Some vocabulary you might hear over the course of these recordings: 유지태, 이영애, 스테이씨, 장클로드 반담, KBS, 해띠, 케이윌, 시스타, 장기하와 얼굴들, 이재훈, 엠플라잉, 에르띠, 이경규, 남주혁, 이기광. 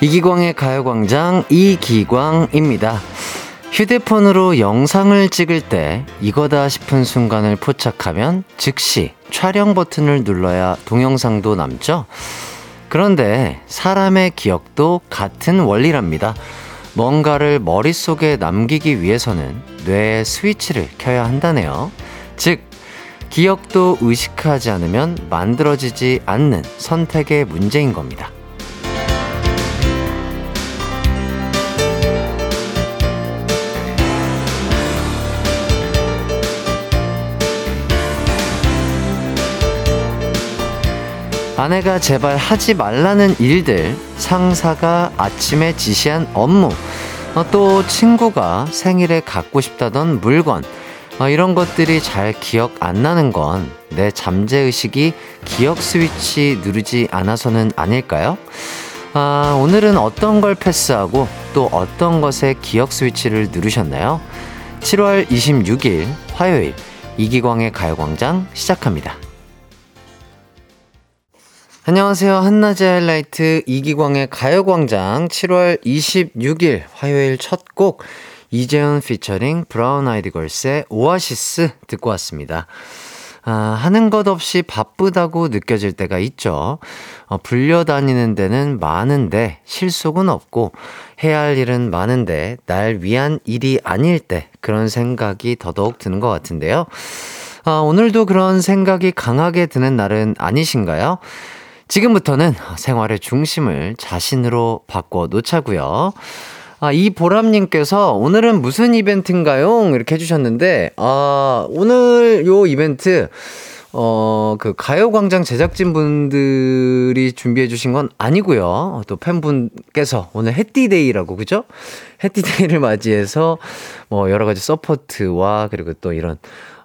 이기광의 가요광장 이기광입니다. 휴대폰으로 영상을 찍을 때 이거다 싶은 순간을 포착하면 즉시 촬영 버튼을 눌러야 동영상도 남죠. 그런데 사람의 기억도 같은 원리랍니다. 뭔가를 머릿속에 남기기 위해서는 뇌의 스위치를 켜야 한다네요. 즉, 기억도 의식하지 않으면 만들어지지 않는 선택의 문제인 겁니다. 아내가 제발 하지 말라는 일들, 상사가 아침에 지시한 업무, 또 친구가 생일에 갖고 싶다던 물건, 이런 것들이 잘 기억 안 나는 건 내 잠재의식이 기억 스위치 누르지 않아서는 아닐까요? 오늘은 어떤 걸 패스하고 또 어떤 것에 기억 스위치를 누르셨나요? 7월 26일 화요일 이기광의 가요광장 시작합니다. 안녕하세요. 한낮의 하이라이트 이기광의 가요광장 7월 26일 화요일 첫 곡 이재훈 피처링 브라운 아이드걸스의 오아시스 듣고 왔습니다. 하는 것 없이 바쁘다고 느껴질 때가 있죠. 불려다니는 데는 많은데 실속은 없고 해야 할 일은 많은데 날 위한 일이 아닐 때 그런 생각이 더더욱 드는 것 같은데요. 오늘도 그런 생각이 강하게 드는 날은 아니신가요? 지금부터는 생활의 중심을 자신으로 바꿔 놓자고요. 이보람님께서 오늘은 무슨 이벤트인가요? 이렇게 해주셨는데, 오늘 요 이벤트, 그 가요광장 제작진분들이 준비해주신 건 아니고요. 또 팬분께서 오늘 해띠데이라고, 그죠? 해띠데이를 맞이해서 뭐 여러 가지 서포트와 그리고 또 이런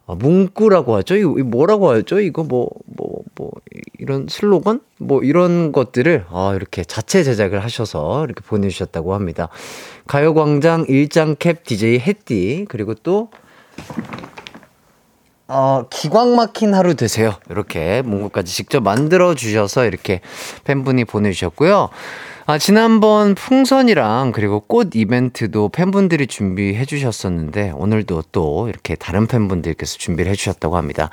문구라고 하죠? 이거 뭐라고 하죠? 이거 이런 슬로건? 이런 것들을, 이렇게 자체 제작을 하셔서 이렇게 보내주셨다고 합니다. 가요광장 일장캡 DJ 해띠, 그리고 또, 기광 막힌 하루 되세요. 이렇게 문구까지 직접 만들어주셔서 이렇게 팬분이 보내주셨고요. 지난번 풍선이랑 그리고 꽃 이벤트도 팬분들이 준비해 주셨었는데 오늘도 또 이렇게 다른 팬분들께서 준비를 해 주셨다고 합니다.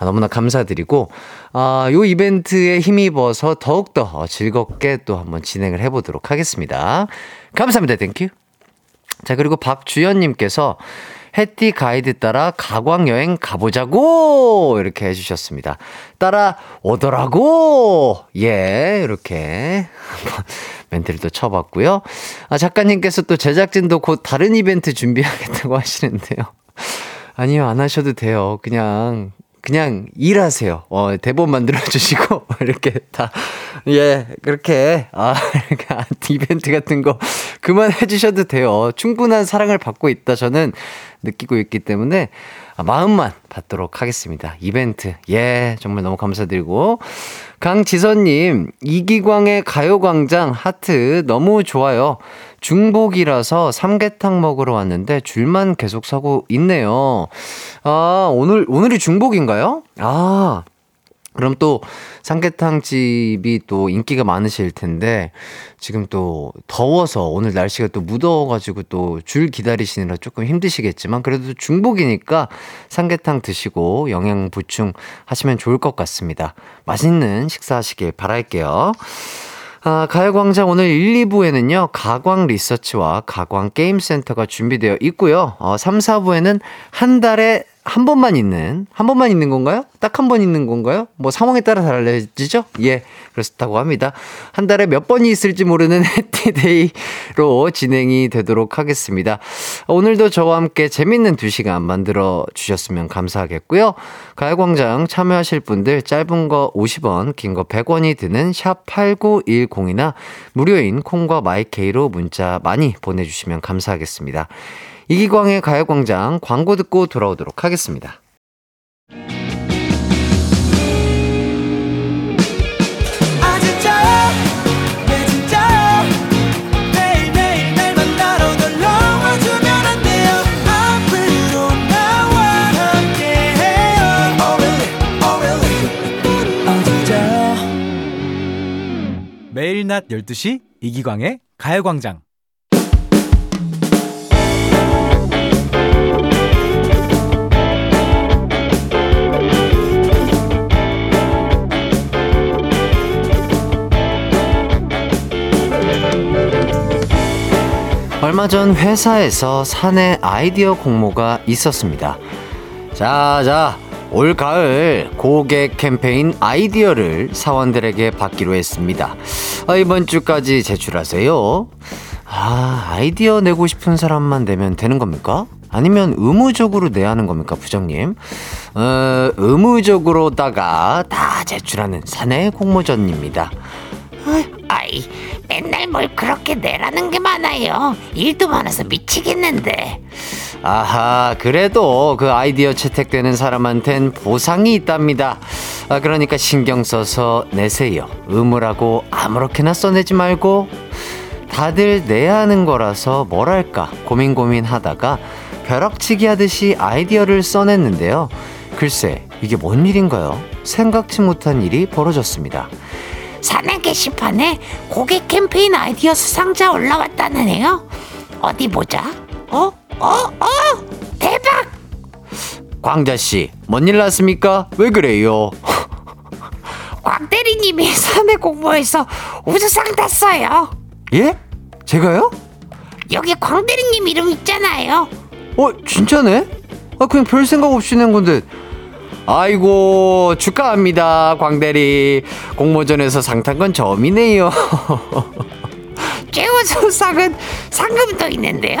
너무나 감사드리고 요 이벤트에 힘입어서 더욱더 즐겁게 또 한번 진행을 해보도록 하겠습니다. 감사합니다. 땡큐. 자, 그리고 박주연님께서 해띠 가이드 따라 가광여행 가보자고 이렇게 해주셨습니다. 따라 오더라고. 예, 이렇게 멘트를 또 쳐봤고요. 작가님께서 또 제작진도 곧 다른 이벤트 준비하겠다고 하시는데요. 아니요, 안 하셔도 돼요. 그냥 일하세요. 대본 만들어주시고, 이렇게 다, 예, 그렇게, 이벤트 같은 거 그만해주셔도 돼요. 충분한 사랑을 받고 있다, 저는 느끼고 있기 때문에, 마음만 받도록 하겠습니다. 이벤트, 예, 정말 너무 감사드리고. 강지선님, 이기광의 가요광장 하트 너무 좋아요. 중복이라서 삼계탕 먹으러 왔는데 줄만 계속 서고 있네요. 오늘이 중복인가요? 그럼 또 삼계탕 집이 또 인기가 많으실 텐데 지금 또 더워서 오늘 날씨가 또 무더워가지고 또 줄 기다리시느라 조금 힘드시겠지만 그래도 중복이니까 삼계탕 드시고 영양 보충 하시면 좋을 것 같습니다. 맛있는 식사하시길 바랄게요. 가요광장 오늘 1, 2부에는요, 가광 리서치와 가광 게임센터가 준비되어 있고요. 3, 4부에는 한 달에 한 번만 있는 건가요? 딱 한 번 있는 건가요? 상황에 따라 달라지죠? 예, 그렇다고 합니다. 한 달에 몇 번이 있을지 모르는 해티데이로 진행이 되도록 하겠습니다. 오늘도 저와 함께 재밌는 2시간 만들어 주셨으면 감사하겠고요. 가요광장 참여하실 분들 짧은 거 50원, 긴 거 100원이 드는 샵 8910이나 무료인 콩과 마이케이로 문자 많이 보내주시면 감사하겠습니다. 이기광의 가요광장 광고 듣고 돌아오도록 하겠습니다. 매일 낮 12시 이기광의 가요광장. 얼마 전 회사에서 사내 아이디어 공모가 있었습니다. 자자, 올 가을 고객 캠페인 아이디어를 사원들에게 받기로 했습니다. 이번 주까지 제출하세요. 아이디어 내고 싶은 사람만 내면 되는 겁니까? 아니면 의무적으로 내야 하는 겁니까, 부장님? 의무적으로다가 다 제출하는 사내 공모전입니다. 아이, 맨날 뭘 그렇게 내라는 게 많아요. 일도 많아서 미치겠는데. 아하, 그래도 그 아이디어 채택되는 사람한텐 보상이 있답니다. 그러니까 신경 써서 내세요. 의무라고 아무렇게나 써내지 말고. 다들 내야 하는 거라서 뭐랄까 고민 하다가 벼락치기 하듯이 아이디어를 써냈는데요. 글쎄, 이게 뭔 일인가요? 생각지 못한 일이 벌어졌습니다. 사내 게시판에 고객 캠페인 아이디어 수상자 올라왔다네요. 어디 보자. 대박! 광자씨, 뭔 일 났습니까? 왜 그래요? 광대리님이 사내 공모에서 우수상 땄어요. 예? 제가요? 여기 광대리님 이름 있잖아요. 진짜네? 그냥 별 생각 없이 낸 건데. 아이고, 축하합니다, 광대리. 공모전에서 상 탄 건 처음이네요. 최우수상은 상금도 있는데요,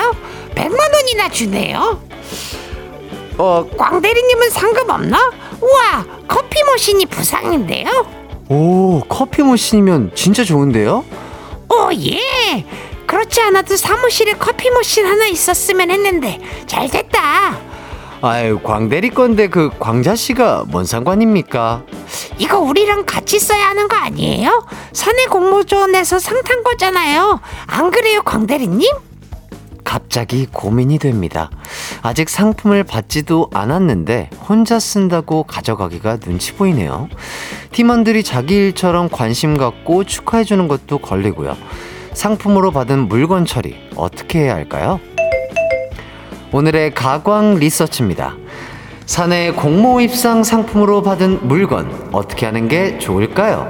100만 원이나 주네요. 광대리님은 상금 없나? 우와, 커피 머신이 부상인데요. 오, 커피 머신이면 진짜 좋은데요? 예, 그렇지 않아도 사무실에 커피 머신 하나 있었으면 했는데 잘됐다. 아유, 광대리 건데 그 광자씨가 뭔 상관입니까? 이거 우리랑 같이 써야 하는 거 아니에요? 사내 공모전에서 상 탄 거잖아요. 안 그래요, 광대리님? 갑자기 고민이 됩니다. 아직 상품을 받지도 않았는데 혼자 쓴다고 가져가기가 눈치 보이네요. 팀원들이 자기 일처럼 관심 갖고 축하해주는 것도 걸리고요. 상품으로 받은 물건 처리 어떻게 해야 할까요? 오늘의 가광 리서치입니다. 사내 공모 입상 상품으로 받은 물건 어떻게 하는 게 좋을까요?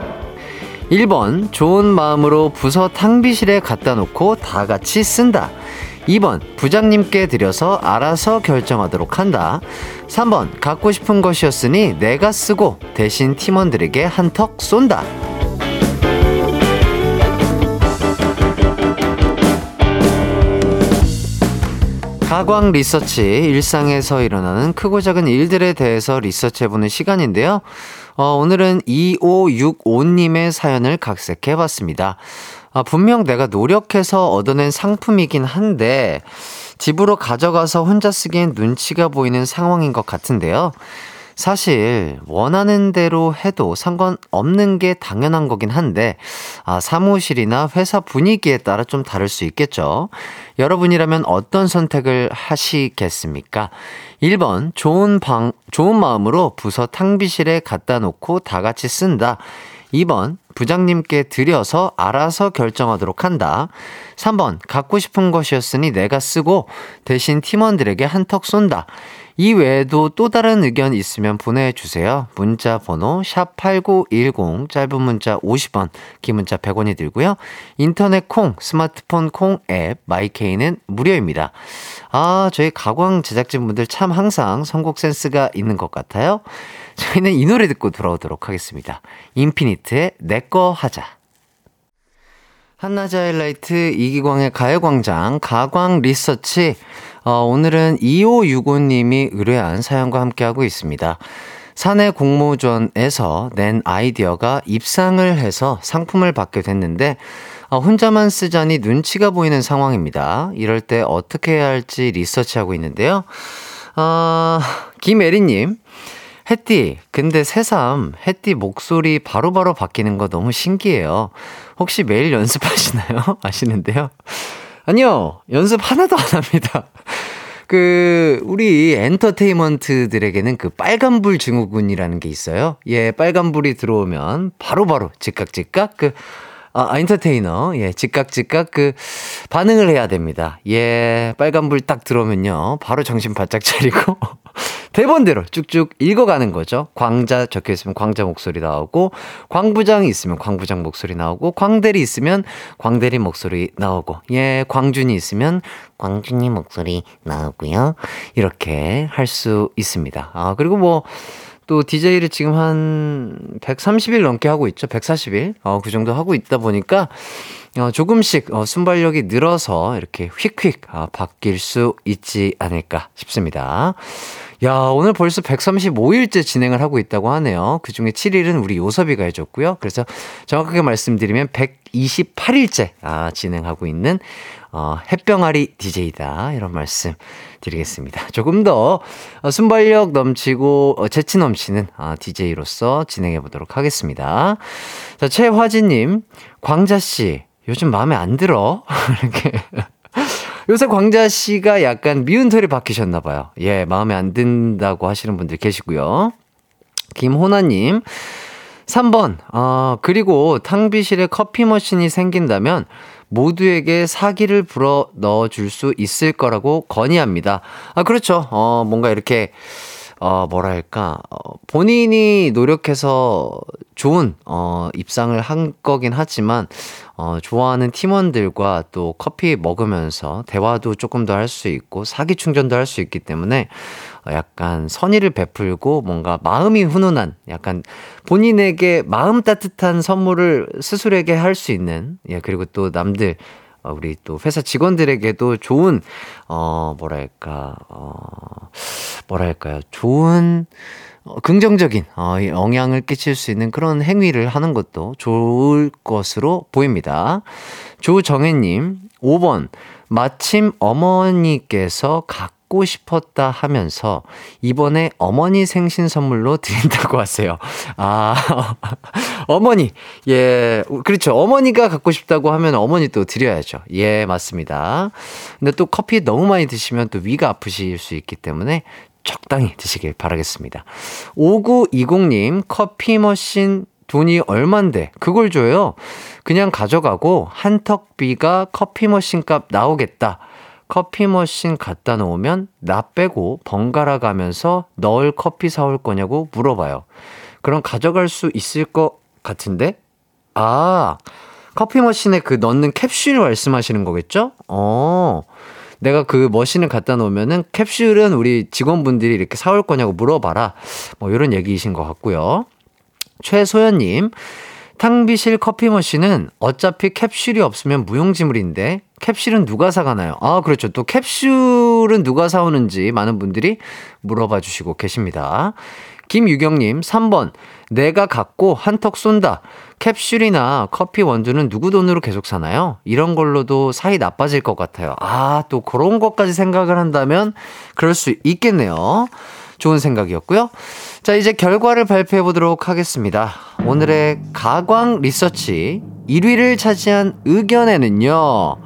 1번, 좋은 마음으로 부서 탕비실에 갖다 놓고 다 같이 쓴다. 2번, 부장님께 드려서 알아서 결정하도록 한다. 3번, 갖고 싶은 것이었으니 내가 쓰고 대신 팀원들에게 한턱 쏜다. 가광 리서치, 일상에서 일어나는 크고 작은 일들에 대해서 리서치해보는 시간인데요. 오늘은 2565님의 사연을 각색해봤습니다. 분명 내가 노력해서 얻어낸 상품이긴 한데 집으로 가져가서 혼자 쓰기엔 눈치가 보이는 상황인 것 같은데요. 사실 원하는 대로 해도 상관없는 게 당연한 거긴 한데 사무실이나 회사 분위기에 따라 좀 다를 수 있겠죠. 여러분이라면 어떤 선택을 하시겠습니까? 1번, 좋은 마음으로 부서 탕비실에 갖다 놓고 다 같이 쓴다. 2번, 부장님께 드려서 알아서 결정하도록 한다. 3번, 갖고 싶은 것이었으니 내가 쓰고 대신 팀원들에게 한턱 쏜다. 이 외에도 또 다른 의견 있으면 보내주세요. 문자 번호 샵8910, 짧은 문자 50원, 긴 문자 100원이 들고요. 인터넷 콩, 스마트폰 콩 앱 마이케이는 무료입니다. 저희 가광 제작진분들 참 항상 선곡 센스가 있는 것 같아요. 저희는 이 노래 듣고 돌아오도록 하겠습니다. 인피니트의 내꺼 하자. 한낮의 하이라이트, 이기광의 가요광장, 가광 리서치. 오늘은 2565님이 의뢰한 사연과 함께하고 있습니다. 사내 공모전에서 낸 아이디어가 입상을 해서 상품을 받게 됐는데 혼자만 쓰자니 눈치가 보이는 상황입니다. 이럴 때 어떻게 해야 할지 리서치하고 있는데요. 김애리님, 햇띠, 근데 새삼 햇띠 목소리 바로바로 바뀌는 거 너무 신기해요. 혹시 매일 연습하시나요? 아시는데요. 아니요, 연습 하나도 안 합니다. 우리 엔터테인먼트들에게는 그 빨간불 증후군이라는 게 있어요. 예, 빨간불이 들어오면 바로바로 즉각 엔터테이너. 예, 즉각 그 반응을 해야 됩니다. 예, 빨간불 딱 들어오면요. 바로 정신 바짝 차리고 대본대로 쭉쭉 읽어가는 거죠. 광자 적혀있으면 광자 목소리 나오고, 광부장이 있으면 광부장 목소리 나오고, 광대리 있으면 광대리 목소리 나오고, 예, 광준이 있으면 광준이 목소리 나오고요. 이렇게 할 수 있습니다. 아, 그리고 뭐 또 DJ를 지금 한 130일 넘게 하고 있죠. 140일 그 정도 하고 있다 보니까 조금씩 순발력이 늘어서 이렇게 휙휙 바뀔 수 있지 않을까 싶습니다. 야, 오늘 벌써 135일째 진행을 하고 있다고 하네요. 그중에 7일은 우리 요섭이가 해줬고요. 그래서 정확하게 말씀드리면 128일째 진행하고 있는 햇병아리 DJ다, 이런 말씀 드리겠습니다. 조금 더 순발력 넘치고 재치 넘치는 DJ로서 진행해 보도록 하겠습니다. 자, 최화진님, 광자씨 요즘 마음에 안 들어? 이렇게. 요새 광자씨가 약간 미운 털이 박히셨나봐요. 예, 마음에 안 든다고 하시는 분들 계시고요. 김호나님, 3번, 그리고 탕비실에 커피 머신이 생긴다면 모두에게 사기를 불어 넣어줄 수 있을 거라고 건의합니다. 아, 그렇죠. 뭔가 이렇게, 본인이 노력해서 좋은, 입상을 한 거긴 하지만, 좋아하는 팀원들과 또 커피 먹으면서 대화도 조금 더 할 수 있고, 사기 충전도 할 수 있기 때문에, 약간 선의를 베풀고 뭔가 마음이 훈훈한, 약간 본인에게 마음 따뜻한 선물을 스스로에게 할 수 있는, 예, 그리고 또 남들, 우리 또 회사 직원들에게도 좋은, 좋은, 긍정적인 영향을 끼칠 수 있는 그런 행위를 하는 것도 좋을 것으로 보입니다. 조정혜님, 5번, 마침 어머니께서 갖고 싶었다 하면서 이번에 어머니 생신 선물로 드린다고 하세요. 아, 어머니. 예, 그렇죠. 어머니가 갖고 싶다고 하면 어머니 또 드려야죠. 예, 맞습니다. 근데 또 커피 너무 많이 드시면 또 위가 아프실 수 있기 때문에 적당히 드시길 바라겠습니다. 5920님, 커피 머신 돈이 얼만데 그걸 줘요? 그냥 가져가고 한턱비가 커피 머신 값 나오겠다. 커피 머신 갖다 놓으면 나 빼고 번갈아 가면서 널 커피 사올 거냐고 물어봐요. 그럼 가져갈 수 있을 것 같은데? 아, 커피 머신에 그 넣는 캡슐 말씀하시는 거겠죠? 내가 그 머신을 갖다 놓으면은 캡슐은 우리 직원분들이 이렇게 사올 거냐고 물어봐라. 뭐 이런 얘기이신 것 같고요. 최소연님, 탕비실 커피 머신은 어차피 캡슐이 없으면 무용지물인데 캡슐은 누가 사가나요? 아, 그렇죠. 또 캡슐은 누가 사오는지 많은 분들이 물어봐 주시고 계십니다. 김유경님, 3번, 내가 갖고 한턱 쏜다. 캡슐이나 커피 원두는 누구 돈으로 계속 사나요? 이런 걸로도 사이 나빠질 것 같아요. 아, 또 그런 것까지 생각을 한다면 그럴 수 있겠네요. 좋은 생각이었고요. 자, 이제 결과를 발표해 보도록 하겠습니다. 오늘의 가광 리서치 1위를 차지한 의견에는요,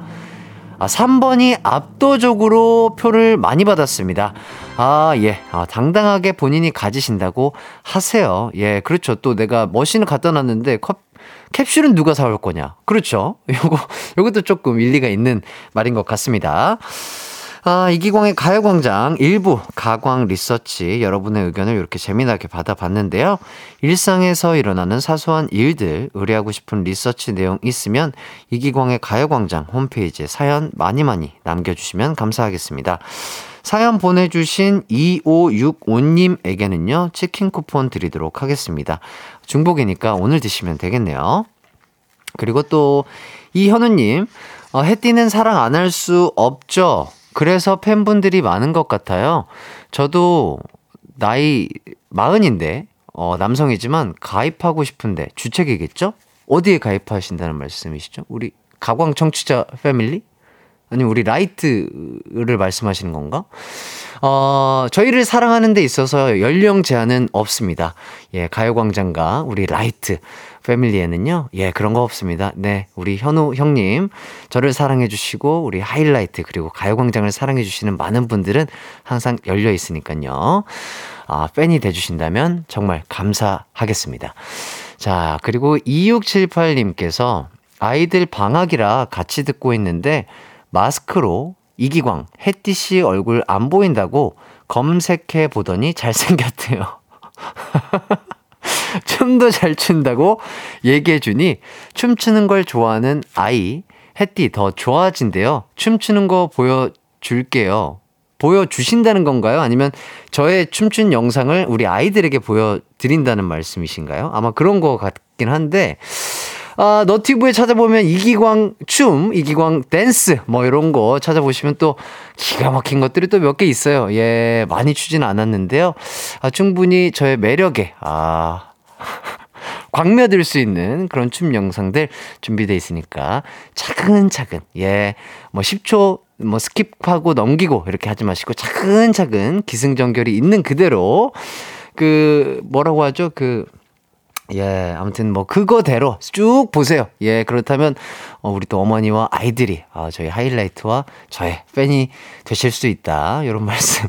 3번이 압도적으로 표를 많이 받았습니다. 아, 예. 당당하게 본인이 가지신다고 하세요. 예, 그렇죠. 또 내가 머신을 갖다 놨는데 캡슐은 누가 사올 거냐. 그렇죠. 요것도 조금 일리가 있는 말인 것 같습니다. 아, 이기광의 가요광장 일부 가광 리서치, 여러분의 의견을 이렇게 재미나게 받아봤는데요. 일상에서 일어나는 사소한 일들, 의뢰하고 싶은 리서치 내용 있으면 이기광의 가요광장 홈페이지에 사연 많이 남겨주시면 감사하겠습니다. 사연 보내주신 2565님에게는요, 치킨 쿠폰 드리도록 하겠습니다. 중복이니까 오늘 드시면 되겠네요. 그리고 또 이현우님, 해띠는 사랑 안 할 수 없죠? 그래서 팬분들이 많은 것 같아요. 저도 나이 40인데 남성이지만 가입하고 싶은데 주책이겠죠? 어디에 가입하신다는 말씀이시죠? 우리 가광 청취자 패밀리? 아니면 우리 라이트를 말씀하시는 건가? 저희를 사랑하는 데 있어서 연령 제한은 없습니다. 예, 가요광장과 우리 라이트 패밀리에는요, 예, 그런 거 없습니다. 네, 우리 현우 형님, 저를 사랑해주시고, 우리 하이라이트, 그리고 가요광장을 사랑해주시는 많은 분들은 항상 열려 있으니까요. 팬이 돼주신다면 정말 감사하겠습니다. 자, 그리고 2678님께서 아이들 방학이라 같이 듣고 있는데 마스크로 이기광, 햇띠씨 얼굴 안 보인다고 검색해 보더니 잘생겼대요. 춤도 잘 춘다고 얘기해 주니 춤추는 걸 좋아하는 아이, 햇띠 더 좋아진대요. 춤추는 거 보여줄게요. 보여주신다는 건가요? 아니면 저의 춤춘 영상을 우리 아이들에게 보여드린다는 말씀이신가요? 아마 그런 거 같긴 한데, 아, 너튜브에 찾아보면 이기광 춤, 이기광 댄스 뭐 이런 거 찾아보시면 또 기가 막힌 것들이 또 몇 개 있어요. 예, 많이 추진 않았는데요. 아, 충분히 저의 매력에 광며들 수 있는 그런 춤 영상들 준비되어 있으니까 차근차근, 예, 뭐 10초 뭐 스킵하고 넘기고 이렇게 하지 마시고 차근차근 기승전결이 있는 그대로 그 뭐라고 하죠? 예, 아무튼 뭐 그거대로 쭉 보세요. 예, 그렇다면 우리 또 어머니와 아이들이 저희 하이라이트와 저의 팬이 되실 수 있다. 이런 말씀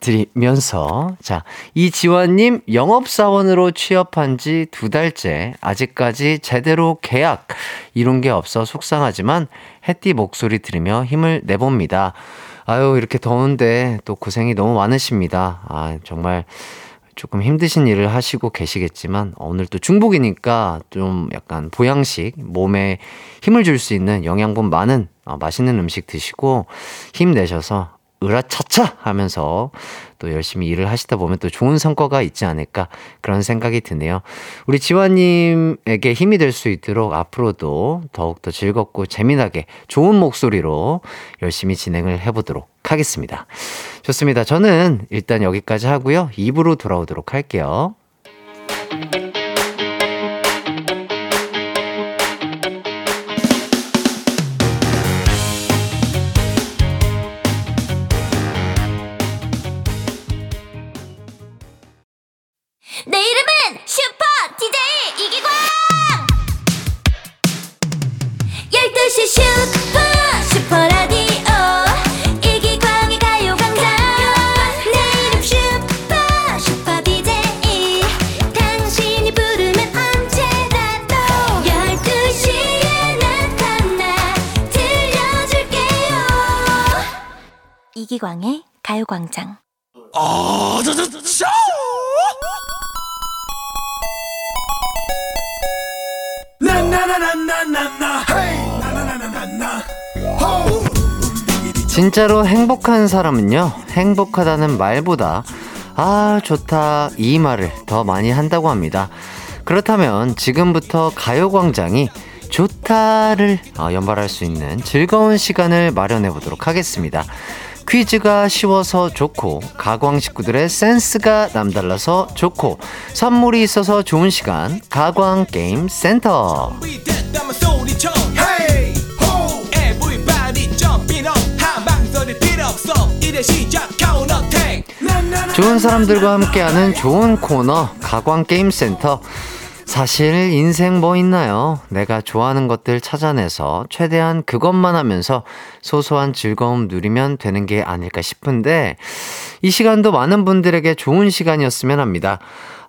드리면서, 자, 이지환님, 영업사원으로 취업한 지 2달째 아직까지 제대로 계약 이룬 게 없어 속상하지만 햇띠 목소리 들으며 힘을 내봅니다. 아유, 이렇게 더운데 또 고생이 너무 많으십니다. 아, 정말 조금 힘드신 일을 하시고 계시겠지만 오늘 또 중복이니까 좀 약간 보양식, 몸에 힘을 줄 수 있는 영양분 많은 맛있는 음식 드시고 힘내셔서 으라차차 하면서 또 열심히 일을 하시다 보면 또 좋은 성과가 있지 않을까 그런 생각이 드네요. 우리 지환님에게 힘이 될 수 있도록 앞으로도 더욱더 즐겁고 재미나게 좋은 목소리로 열심히 진행을 해보도록 하겠습니다. 좋습니다. 저는 일단 여기까지 하고요. 2부로 돌아오도록 할게요. 이기광의 가요광장. 진짜로 행복한 사람은요, 행복하다는 말보다 아, 좋다 이 말을 더 많이 한다고 합니다. 그렇다면 지금부터 가요광장이 좋다를 연발할 수 있는 즐거운 시간을 마련해 보도록 하겠습니다. 퀴즈가 쉬워서 좋고, 가광 식구들의 센스가 남달라서 좋고, 선물이 있어서 좋은 시간, 가광 게임 센터. 좋은 사람들과 함께하는 좋은 코너, 가광 게임 센터. 사실 인생 뭐 있나요? 내가 좋아하는 것들 찾아내서 최대한 그것만 하면서 소소한 즐거움 누리면 되는 게 아닐까 싶은데, 이 시간도 많은 분들에게 좋은 시간이었으면 합니다.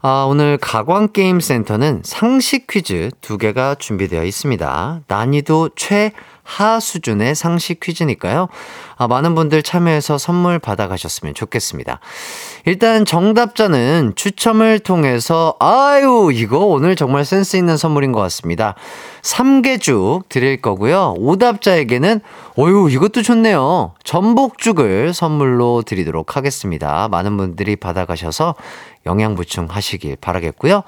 아, 오늘 가광게임센터는 상식 퀴즈 2개가 준비되어 있습니다. 난이도 최하 수준의 상식 퀴즈니까요. 아, 많은 분들 참여해서 선물 받아가셨으면 좋겠습니다. 일단 정답자는 추첨을 통해서, 아유, 이거 오늘 정말 센스 있는 선물인 것 같습니다. 3개죽 드릴 거고요. 오답자에게는, 어유, 이것도 좋네요, 전복죽을 선물로 드리도록 하겠습니다. 많은 분들이 받아가셔서 영양 보충하시길 바라겠고요.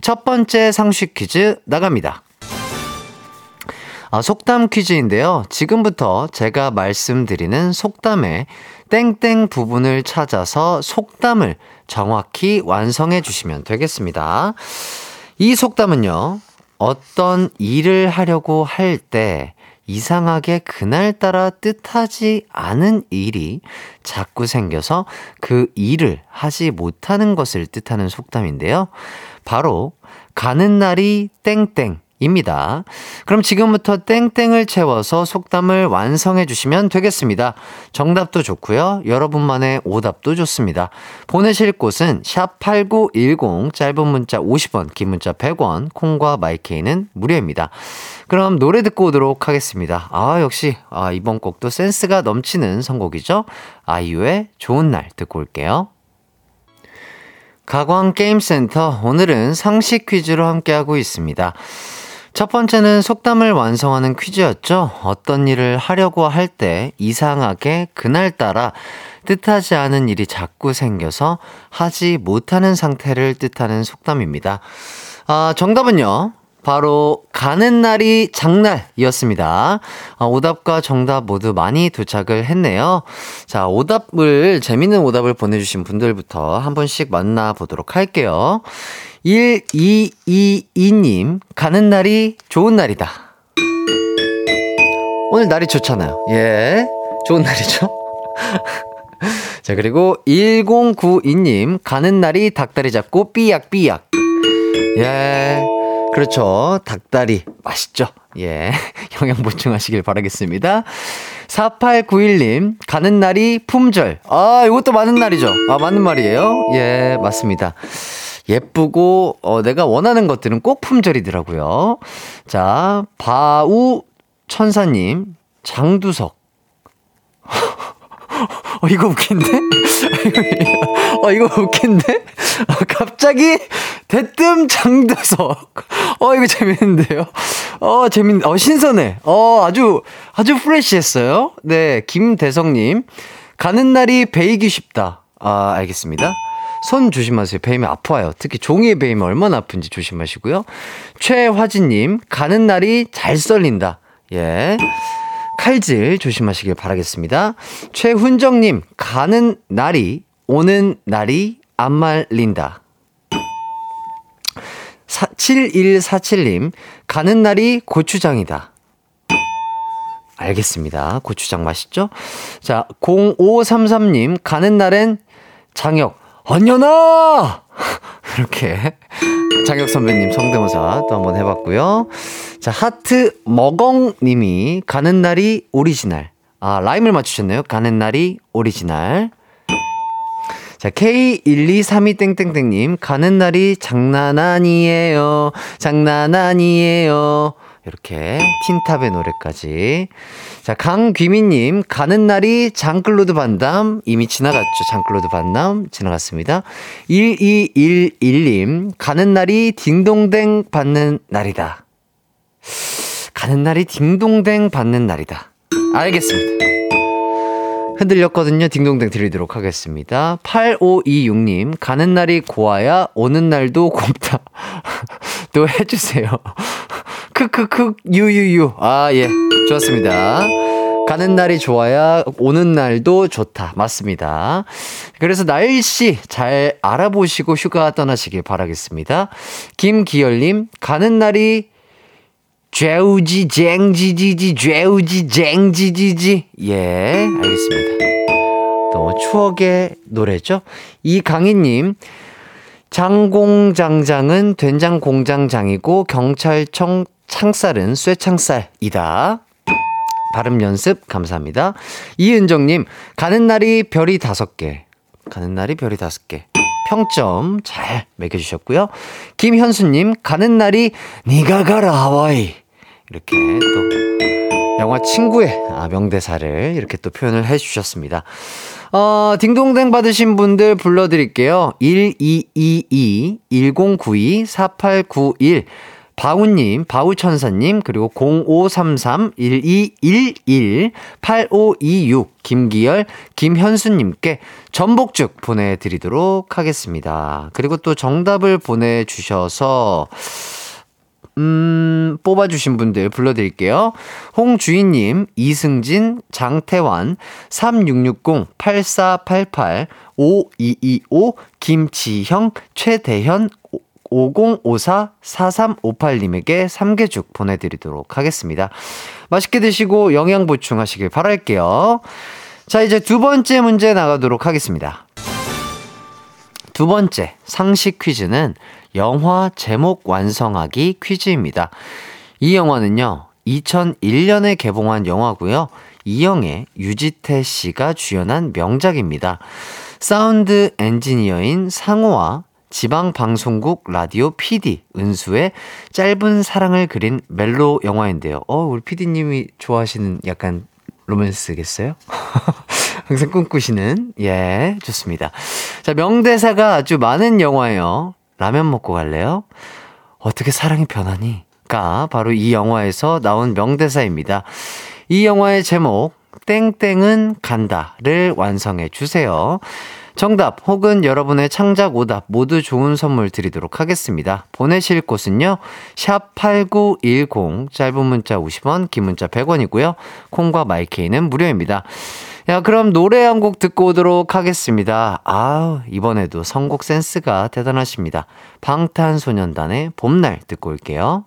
첫 번째 상식 퀴즈 나갑니다. 아, 속담 퀴즈인데요. 지금부터 제가 말씀드리는 속담의 땡땡 부분을 찾아서 속담을 정확히 완성해 주시면 되겠습니다. 이 속담은요, 어떤 일을 하려고 할 때 이상하게 그날따라 뜻하지 않은 일이 자꾸 생겨서 그 일을 하지 못하는 것을 뜻하는 속담인데요. 바로 가는 날이 땡땡 입니다. 그럼 지금부터 땡땡을 채워서 속담을 완성해 주시면 되겠습니다. 정답도 좋고요. 여러분만의 오답도 좋습니다. 보내실 곳은 샵8910, 짧은 문자 50원, 긴 문자 100원, 콩과 마이케이는 무료입니다. 그럼 노래 듣고 오도록 하겠습니다. 아, 역시 이번 곡도 센스가 넘치는 선곡이죠. 아이유의 좋은 날 듣고 올게요. 가광게임센터, 오늘은 상식 퀴즈로 함께하고 있습니다. 첫 번째는 속담을 완성하는 퀴즈였죠. 어떤 일을 하려고 할 때 이상하게 그날따라 뜻하지 않은 일이 자꾸 생겨서 하지 못하는 상태를 뜻하는 속담입니다. 정답은요. 바로 가는 날이 장날이었습니다. 오답과 정답 모두 많이 도착을 했네요. 자, 재밌는 오답을 보내주신 분들부터 한 분씩 만나보도록 할게요. 1222님, 가는 날이 좋은 날이다. 오늘 날이 좋잖아요. 예, 좋은 날이죠. 자, 그리고 1092님, 가는 날이 닭다리 잡고 삐약삐약. 예, 그렇죠. 닭다리 맛있죠. 예, 영양 보충하시길 바라겠습니다. 4891님, 가는 날이 품절. 이것도 맞는 날이죠. 맞는 말이에요. 예, 맞습니다. 예쁘고 내가 원하는 것들은 꼭 품절이더라고요. 자, 바우 천사님, 장두석. 이거 웃긴데? 이거 웃긴데? 갑자기 대뜸 장두석. 이거 재밌는데요? 신선해. 아주 프레시했어요. 네, 김대성님, 가는 날이 베이기 쉽다. 알겠습니다. 손 조심하세요. 베이면 아파요. 특히 종이에 베이면 얼마나 아픈지 조심하시고요. 최화진님, 가는 날이 잘 썰린다. 예, 칼질 조심하시길 바라겠습니다. 최훈정님, 가는 날이 오는 날이 안 말린다. 7147님, 가는 날이 고추장이다. 알겠습니다. 고추장 맛있죠? 자, 0533님, 가는 날엔 장혁. 안녕하! 이렇게 장혁 선배님 성대모사 또 한번 해봤고요. 자, 하트 머공님이 가는 날이 오리지널. 라임을 맞추셨네요. 가는 날이 오리지널. 자, K1232땡땡땡님, 가는 날이 장난 아니에요. 장난 아니에요. 이렇게 틴탑의 노래까지. 자, 강귀민님, 가는 날이 장클로드 반담. 이미 지나갔죠. 장클로드 반담 지나갔습니다. 1211님, 가는 날이 딩동댕 받는 날이다. 가는 날이 딩동댕 받는 날이다. 알겠습니다. 흔들렸거든요. 딩동댕 드리도록 하겠습니다. 8526님, 가는 날이 고와야 오는 날도 곱다. 또 해주세요. 크크크 유유유. 예, 좋았습니다. 가는 날이 좋아야 오는 날도 좋다. 맞습니다. 그래서 날씨 잘 알아보시고 휴가 떠나시길 바라겠습니다. 김기열님, 가는 날이 죄우지 쟁지지지 죄우지 쟁지지지. 예, 알겠습니다. 또 추억의 노래죠. 이강희님, 장공장장은 된장공장장이고 경찰청 창살은 쇠창살이다. 발음 연습 감사합니다. 이은정님, 가는 날이 별이 5개. 가는 날이 별이 5개. 평점 잘 매겨주셨고요. 김현수님, 가는 날이 니가 가라 하와이. 이렇게 또 영화 친구의 명대사를 이렇게 또 표현을 해주셨습니다. 딩동댕 받으신 분들 불러드릴게요. 1222, 1092, 4891, 바우님, 바우천사님, 그리고 0533, 1211, 8526, 김기열, 김현수님께 전복죽 보내드리도록 하겠습니다. 그리고 또 정답을 보내주셔서 뽑아주신 분들 불러드릴게요. 홍주인님, 이승진, 장태환, 3660, 8488, 5225, 김지형, 최대현, 5054-4358님에게 3개죽 보내드리도록 하겠습니다. 맛있게 드시고 영양 보충하시길 바랄게요. 자, 이제 두 번째 문제 나가도록 하겠습니다. 두 번째 상식 퀴즈는 영화 제목 완성하기 퀴즈입니다. 이 영화는요 2001년에 개봉한 영화고요. 이영애, 유지태 씨가 주연한 명작입니다. 사운드 엔지니어인 상호와 지방방송국 라디오 PD 은수의 짧은 사랑을 그린 멜로 영화인데요. 우리 PD님이 좋아하시는 약간 로맨스겠어요? 항상 꿈꾸시는. 예, 좋습니다. 자, 명대사가 아주 많은 영화예요. 라면 먹고 갈래요? 어떻게 사랑이 변하니? 가 바로 이 영화에서 나온 명대사입니다. 이 영화의 제목 땡땡은 간다를 완성해 주세요. 정답 혹은 여러분의 창작 오답 모두 좋은 선물 드리도록 하겠습니다. 보내실 곳은요 샵8910 짧은 문자 50원 긴 문자 100원이고요 콩과 마이케이는 무료입니다. 야, 그럼 노래 한 곡 듣고 오도록 하겠습니다. 아우, 이번에도 선곡 센스가 대단하십니다. 방탄소년단의 봄날 듣고 올게요.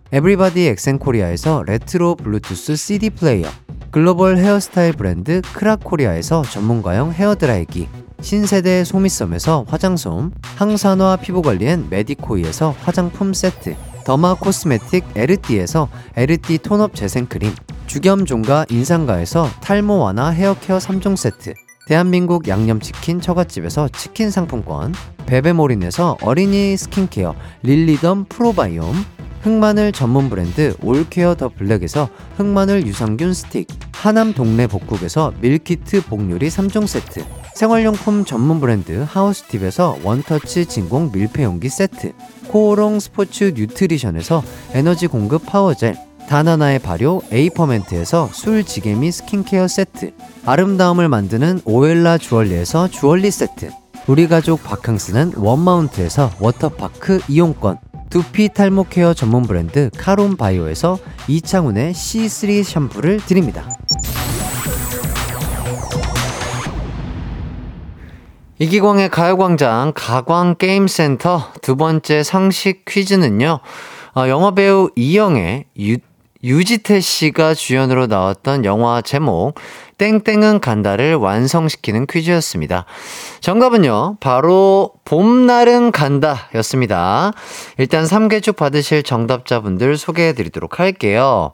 에브리바디 엑센코리아에서 레트로 블루투스 CD 플레이어, 글로벌 헤어스타일 브랜드 크라코리아에서 전문가용 헤어드라이기, 신세대 소미섬에서 화장솜, 항산화 피부관리엔 메디코이에서 화장품 세트, 더마 코스메틱 에르띠에서 에르띠 톤업 재생크림, 주겸종가 인상가에서 탈모 완화 헤어케어 3종 세트, 대한민국 양념치킨 처갓집에서 치킨 상품권, 베베모린에서 어린이 스킨케어 릴리덤 프로바이옴, 흑마늘 전문 브랜드 올케어 더 블랙에서 흑마늘 유산균 스틱, 하남 동네 복국에서 밀키트 복요리 3종 세트, 생활용품 전문 브랜드 하우스팁에서 원터치 진공 밀폐용기 세트, 코오롱 스포츠 뉴트리션에서 에너지 공급 파워젤, 다나나의 발효 에이퍼멘트에서 술지개미 스킨케어 세트, 아름다움을 만드는 오엘라 주얼리에서 주얼리 세트, 우리 가족 바캉스는 원마운트에서 워터파크 이용권, 두피 탈모 케어 전문 브랜드 카론 바이오에서 이창훈의 C3 샴푸를 드립니다. 이기광의 가요광장 가광게임센터 두 번째 상식 퀴즈는요. 영화배우 이영애, 유지태 씨가 주연으로 나왔던 영화 제목 땡땡은 간다를 완성시키는 퀴즈였습니다. 정답은요 바로 봄날은 간다 였습니다. 일단 3개 쭉 받으실 정답자분들 소개해드리도록 할게요.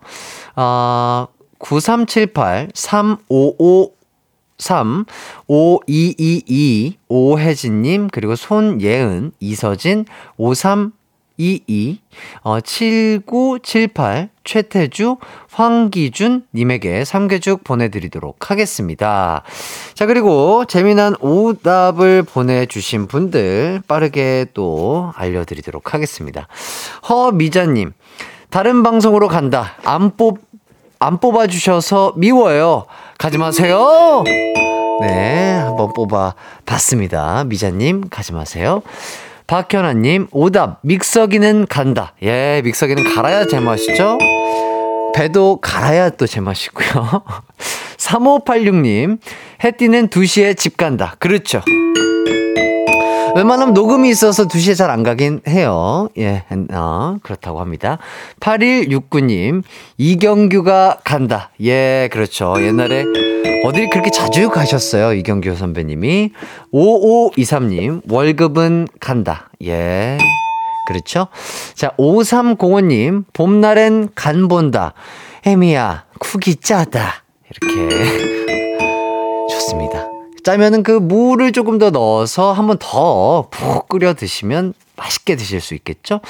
9378 3553 5222 오혜진님 그리고 손예은 이서진 5322 7978 최태주, 황기준 님에게 3개죽 보내드리도록 하겠습니다. 자, 그리고 재미난 오답을 보내주신 분들 빠르게 또 알려드리도록 하겠습니다. 허미자님, 다른 방송으로 간다. 안 뽑아주셔서 미워요. 가지 마세요. 네, 한번 뽑아봤습니다. 미자님, 가지 마세요. 박현아님, 오답, 믹서기는 간다. 예, 믹서기는 갈아야 제맛이죠? 배도 갈아야 또 제맛이고요. 3586님, 해띠는 2시에 집 간다. 그렇죠. 웬만하면 녹음이 있어서 2시에 잘 안 가긴 해요. 예, 그렇다고 합니다. 8169님, 이경규가 간다. 예, 그렇죠. 옛날에 어딜 그렇게 자주 가셨어요, 이경규 선배님이. 5523님, 월급은 간다. 예, 그렇죠. 자, 5305님, 봄날엔 간 본다. 애미야, 국이 짜다. 이렇게. 좋습니다. 짜면은 그 무를 조금 더 넣어서 한 번 더 푹 끓여 드시면 맛있게 드실 수 있겠죠?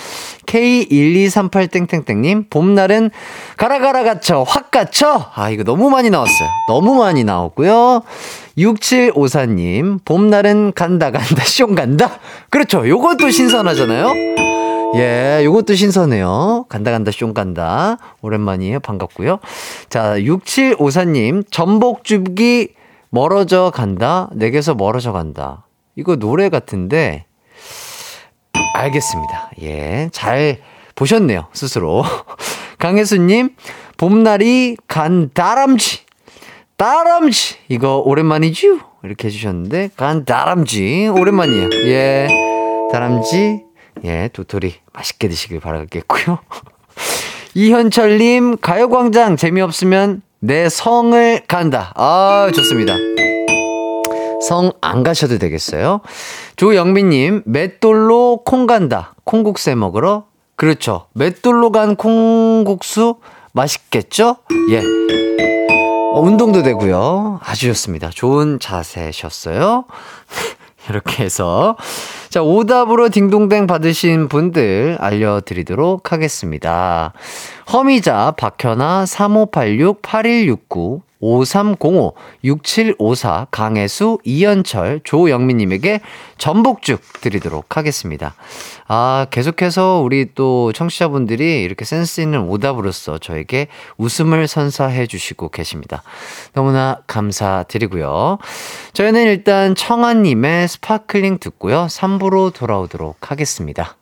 K1238땡땡땡님, 봄날은 가라가라 갇혀, 확 갇혀! 아, 이거 너무 많이 나왔어요. 너무 많이 나왔고요. 6754님, 봄날은 간다, 시험 간다? 그렇죠. 요것도 신선하잖아요? 예, 요것도 신선해요. 간다, 쇼 간다. 오랜만이에요. 반갑고요. 자, 6754님, 전복죽이 멀어져 간다, 내게서 멀어져 간다. 이거 노래 같은데, 알겠습니다. 예, 잘 보셨네요, 스스로. 강혜수님, 봄날이 간 다람쥐. 다람쥐. 이거 오랜만이지요? 이렇게 해주셨는데, 간 다람쥐. 오랜만이에요. 예. 다람쥐. 예, 도토리. 맛있게 드시길 바라겠고요. 이현철님, 가요광장 재미없으면 내 성을 간다. 아, 좋습니다. 성 안 가셔도 되겠어요. 조영민님, 맷돌로 콩 간다. 콩국수 해 먹으러. 그렇죠. 맷돌로 간 콩국수 맛있겠죠? 예. 운동도 되고요. 아주 좋습니다. 좋은 자세셨어요. 이렇게 해서 자, 오답으로 딩동댕 받으신 분들 알려드리도록 하겠습니다. 허미자, 박현아, 3586, 8169, 5305, 6754, 강혜수, 이현철, 조영민님에게 전복죽 드리도록 하겠습니다. 아, 계속해서 우리 또 청취자분들이 이렇게 센스 있는 오답으로써 저에게 웃음을 선사해 주시고 계십니다. 너무나 감사드리고요. 저희는 일단 청아님의 스파클링 듣고요. 3부로 돌아오도록 하겠습니다.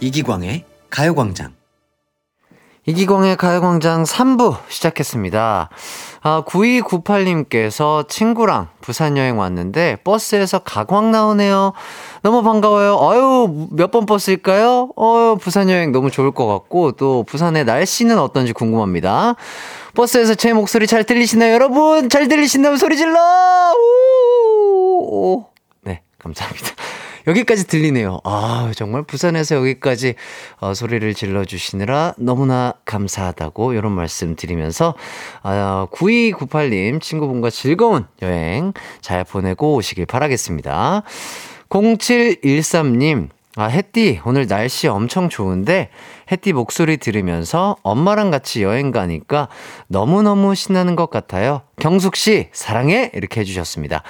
이기광의 가요광장. 이기광의 가요광장 3부 시작했습니다. 아, 9298님께서 친구랑 부산 여행 왔는데 버스에서 가광 나오네요. 너무 반가워요. 아유, 몇 번 버스일까요? 부산 여행 너무 좋을 것 같고 또 부산의 날씨는 어떤지 궁금합니다. 버스에서 제 목소리 잘 들리시나요, 여러분? 잘 들리신다면 소리 질러! 오! 네, 감사합니다. 여기까지 들리네요. 아, 정말 부산에서 여기까지 소리를 질러주시느라 너무나 감사하다고 이런 말씀 드리면서 9298님 친구분과 즐거운 여행 잘 보내고 오시길 바라겠습니다. 0713님, 아, 햇띠 오늘 날씨 엄청 좋은데 햇띠 목소리 들으면서 엄마랑 같이 여행 가니까 너무너무 신나는 것 같아요. 경숙씨 사랑해. 이렇게 해주셨습니다.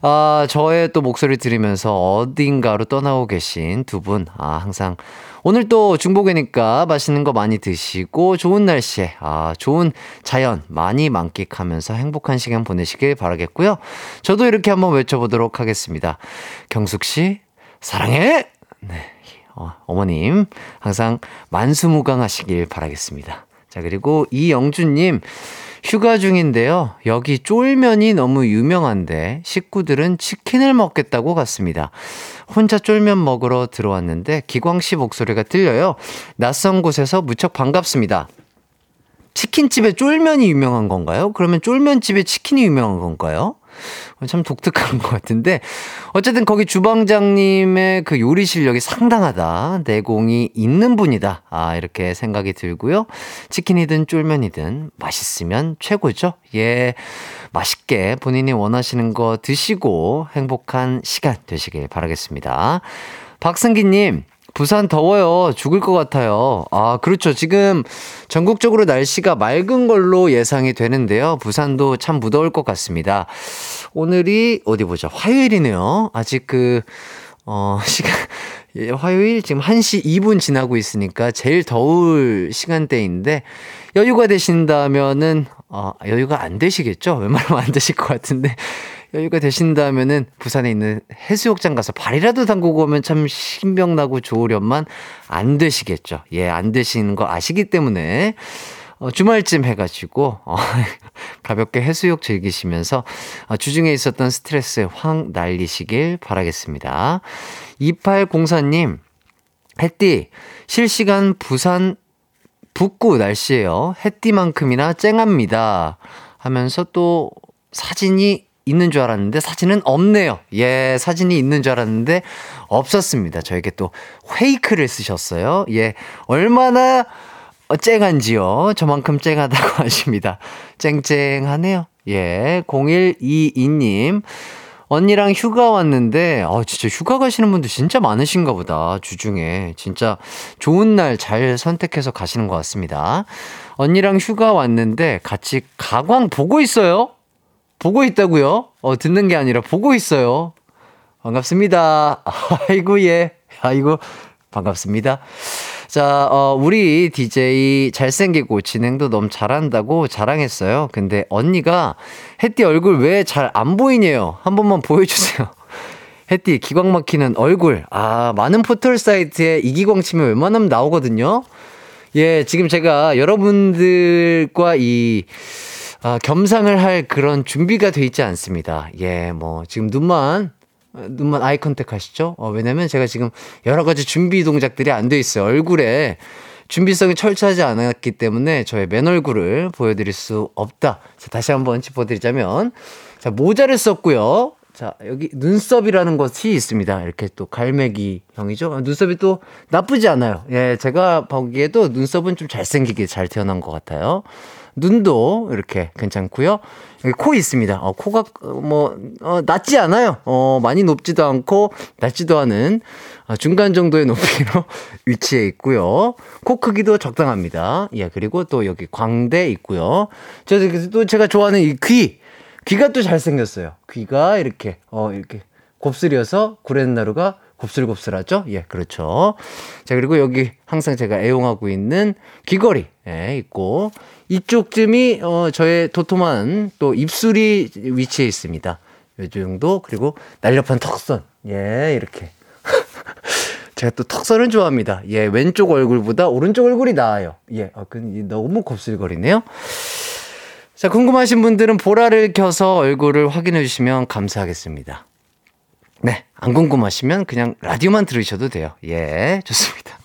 아, 저의 또 목소리 들으면서 어딘가로 떠나고 계신 두 분, 아, 항상 오늘 또 중복이니까 맛있는 거 많이 드시고 좋은 날씨에, 아, 좋은 자연 많이 만끽하면서 행복한 시간 보내시길 바라겠고요. 저도 이렇게 한번 외쳐보도록 하겠습니다. 경숙씨 사랑해. 네, 어머님 항상 만수무강하시길 바라겠습니다. 자, 그리고 이영준님, 휴가 중인데요. 여기 쫄면이 너무 유명한데 식구들은 치킨을 먹겠다고 갔습니다. 혼자 쫄면 먹으러 들어왔는데 기광 씨 목소리가 들려요. 낯선 곳에서 무척 반갑습니다. 치킨집에 쫄면이 유명한 건가요? 그러면 쫄면집에 치킨이 유명한 건가요? 참 독특한 것 같은데 어쨌든 거기 주방장님의 그 요리 실력이 상당하다, 내공이 있는 분이다, 아, 이렇게 생각이 들고요. 치킨이든 쫄면이든 맛있으면 최고죠. 예, 맛있게 본인이 원하시는 거 드시고 행복한 시간 되시길 바라겠습니다. 박승기님, 부산 더워요. 죽을 것 같아요. 아, 그렇죠. 지금 전국적으로 날씨가 맑은 걸로 예상이 되는데요. 부산도 참 무더울 것 같습니다. 오늘이 어디 보자. 화요일이네요. 아직 그, 시간, 화요일 지금 1시 2분 지나고 있으니까 제일 더울 시간대인데 여유가 되신다면은, 여유가 안 되시겠죠? 웬만하면 안 되실 것 같은데. 여유가 되신다면은 부산에 있는 해수욕장 가서 발이라도 담그고 오면 참 신명나고 좋으련만 안 되시겠죠. 예, 안 되시는 거 아시기 때문에 주말쯤 해가지고 가볍게 해수욕 즐기시면서 주중에 있었던 스트레스 확 날리시길 바라겠습니다. 2804님, 햇띠 실시간 부산 북구 날씨예요. 햇띠만큼이나 쨍합니다 하면서 또 사진이 있는 줄 알았는데 사진은 없네요. 예, 사진이 있는 줄 알았는데 없었습니다. 저에게 또 페이크를 쓰셨어요. 예, 얼마나 쨍한지요. 저만큼 쨍하다고 하십니다. 쨍쨍하네요. 예, 0122님, 언니랑 휴가 왔는데 진짜 휴가 가시는 분들 진짜 많으신가 보다. 주중에 진짜 좋은 날 잘 선택해서 가시는 것 같습니다. 언니랑 휴가 왔는데 같이 가광 보고 있어요? 보고 있다고요? 듣는 게 아니라 보고 있어요. 반갑습니다. 아이고, 예. 아이고, 반갑습니다. 자, 우리 DJ 잘생기고 진행도 너무 잘한다고 자랑했어요. 근데 언니가 햇띠 얼굴 왜 잘 안 보이네요. 한 번만 보여주세요. 햇띠 기광 막히는 얼굴. 아, 많은 포털 사이트에 이기광 치면 웬만하면 나오거든요. 예, 지금 제가 여러분들과 겸상을 할 그런 준비가 돼 있지 않습니다. 예, 뭐, 지금 눈만 아이 컨택 하시죠? 왜냐면 제가 지금 여러 가지 준비 동작들이 안 돼 있어요. 얼굴에 준비성이 철저하지 않았기 때문에 저의 맨 얼굴을 보여드릴 수 없다. 자, 다시 한번 짚어드리자면, 자, 모자를 썼고요. 자, 여기 눈썹이라는 것이 있습니다. 이렇게 또 갈매기 형이죠. 눈썹이 또 나쁘지 않아요. 예, 제가 보기에도 눈썹은 좀 잘생기게 잘 태어난 것 같아요. 눈도 이렇게 괜찮고요. 여기 코 있습니다. 코가 낮지 않아요. 많이 높지도 않고 낮지도 않은 중간 정도의 높이로 위치해 있고요. 코 크기도 적당합니다. 예, 그리고 또 여기 광대 있고요. 또 제가 좋아하는 이 귀가 또 잘생겼어요. 귀가 이렇게 이렇게 곱슬이어서 구렛나루가 곱슬곱슬하죠? 예, 그렇죠. 자, 그리고 여기 항상 제가 애용하고 있는 귀걸이, 예, 있고, 이쪽쯤이, 저의 도톰한 또 입술이 위치해 있습니다. 요 정도, 그리고 날렵한 턱선. 예, 이렇게. 제가 또 턱선을 좋아합니다. 예, 왼쪽 얼굴보다 오른쪽 얼굴이 나아요. 예, 너무 곱슬거리네요. 자, 궁금하신 분들은 보라를 켜서 얼굴을 확인해 주시면 감사하겠습니다. 네, 안 궁금하시면 그냥 라디오만 들으셔도 돼요. 예, 좋습니다.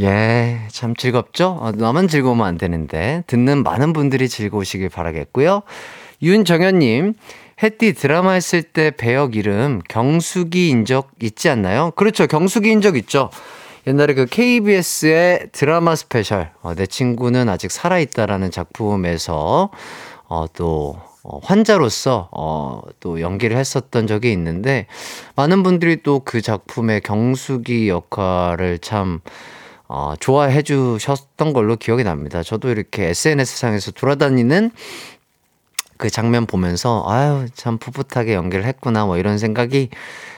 예, 참 즐겁죠? 나만 즐거우면 안 되는데 듣는 많은 분들이 즐거우시길 바라겠고요. 윤정현님, 햇띠 드라마 했을 때 배역 이름 경숙이인 적 있지 않나요? 그렇죠, 경숙이인 적 있죠. 옛날에 그 KBS의 드라마 스페셜 내 친구는 아직 살아있다라는 작품에서 또 환자로서 또 연기를 했었던 적이 있는데, 많은 분들이 또 그 작품의 경숙이 역할을 참 좋아해 주셨던 걸로 기억이 납니다. 저도 이렇게 SNS상에서 돌아다니는 그 장면 보면서 아유, 참 풋풋하게 연기를 했구나, 뭐 이런 생각이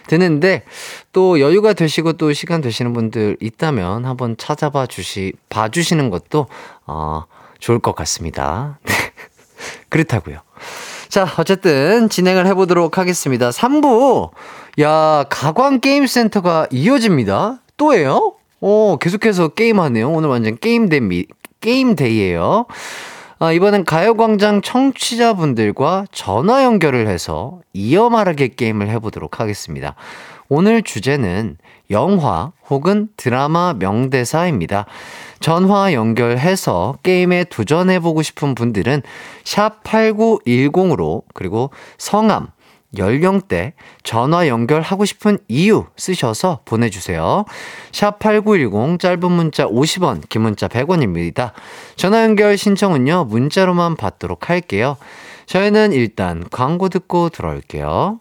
드는데, 또 여유가 되시고 또 시간 되시는 분들 있다면 한번 찾아봐 봐주시는 것도 좋을 것 같습니다. 그렇다고요. 자, 어쨌든 진행을 해보도록 하겠습니다. 3부, 야, 가광게임센터가 이어집니다. 또 해요? 계속해서 게임하네요. 오늘 완전 게임데이예요. 이번엔 가요광장 청취자분들과 전화 연결을 해서 이어 말하기 게임을 해보도록 하겠습니다. 오늘 주제는 영화 혹은 드라마 명대사입니다. 전화 연결해서 게임에 도전해보고 싶은 분들은 샵 8910으로 그리고 성함, 연령대, 전화 연결하고 싶은 이유 쓰셔서 보내주세요. 샵 8910, 짧은 문자 50원, 긴 문자 100원입니다. 전화 연결 신청은요, 문자로만 받도록 할게요. 저희는 일단 광고 듣고 돌아올게요.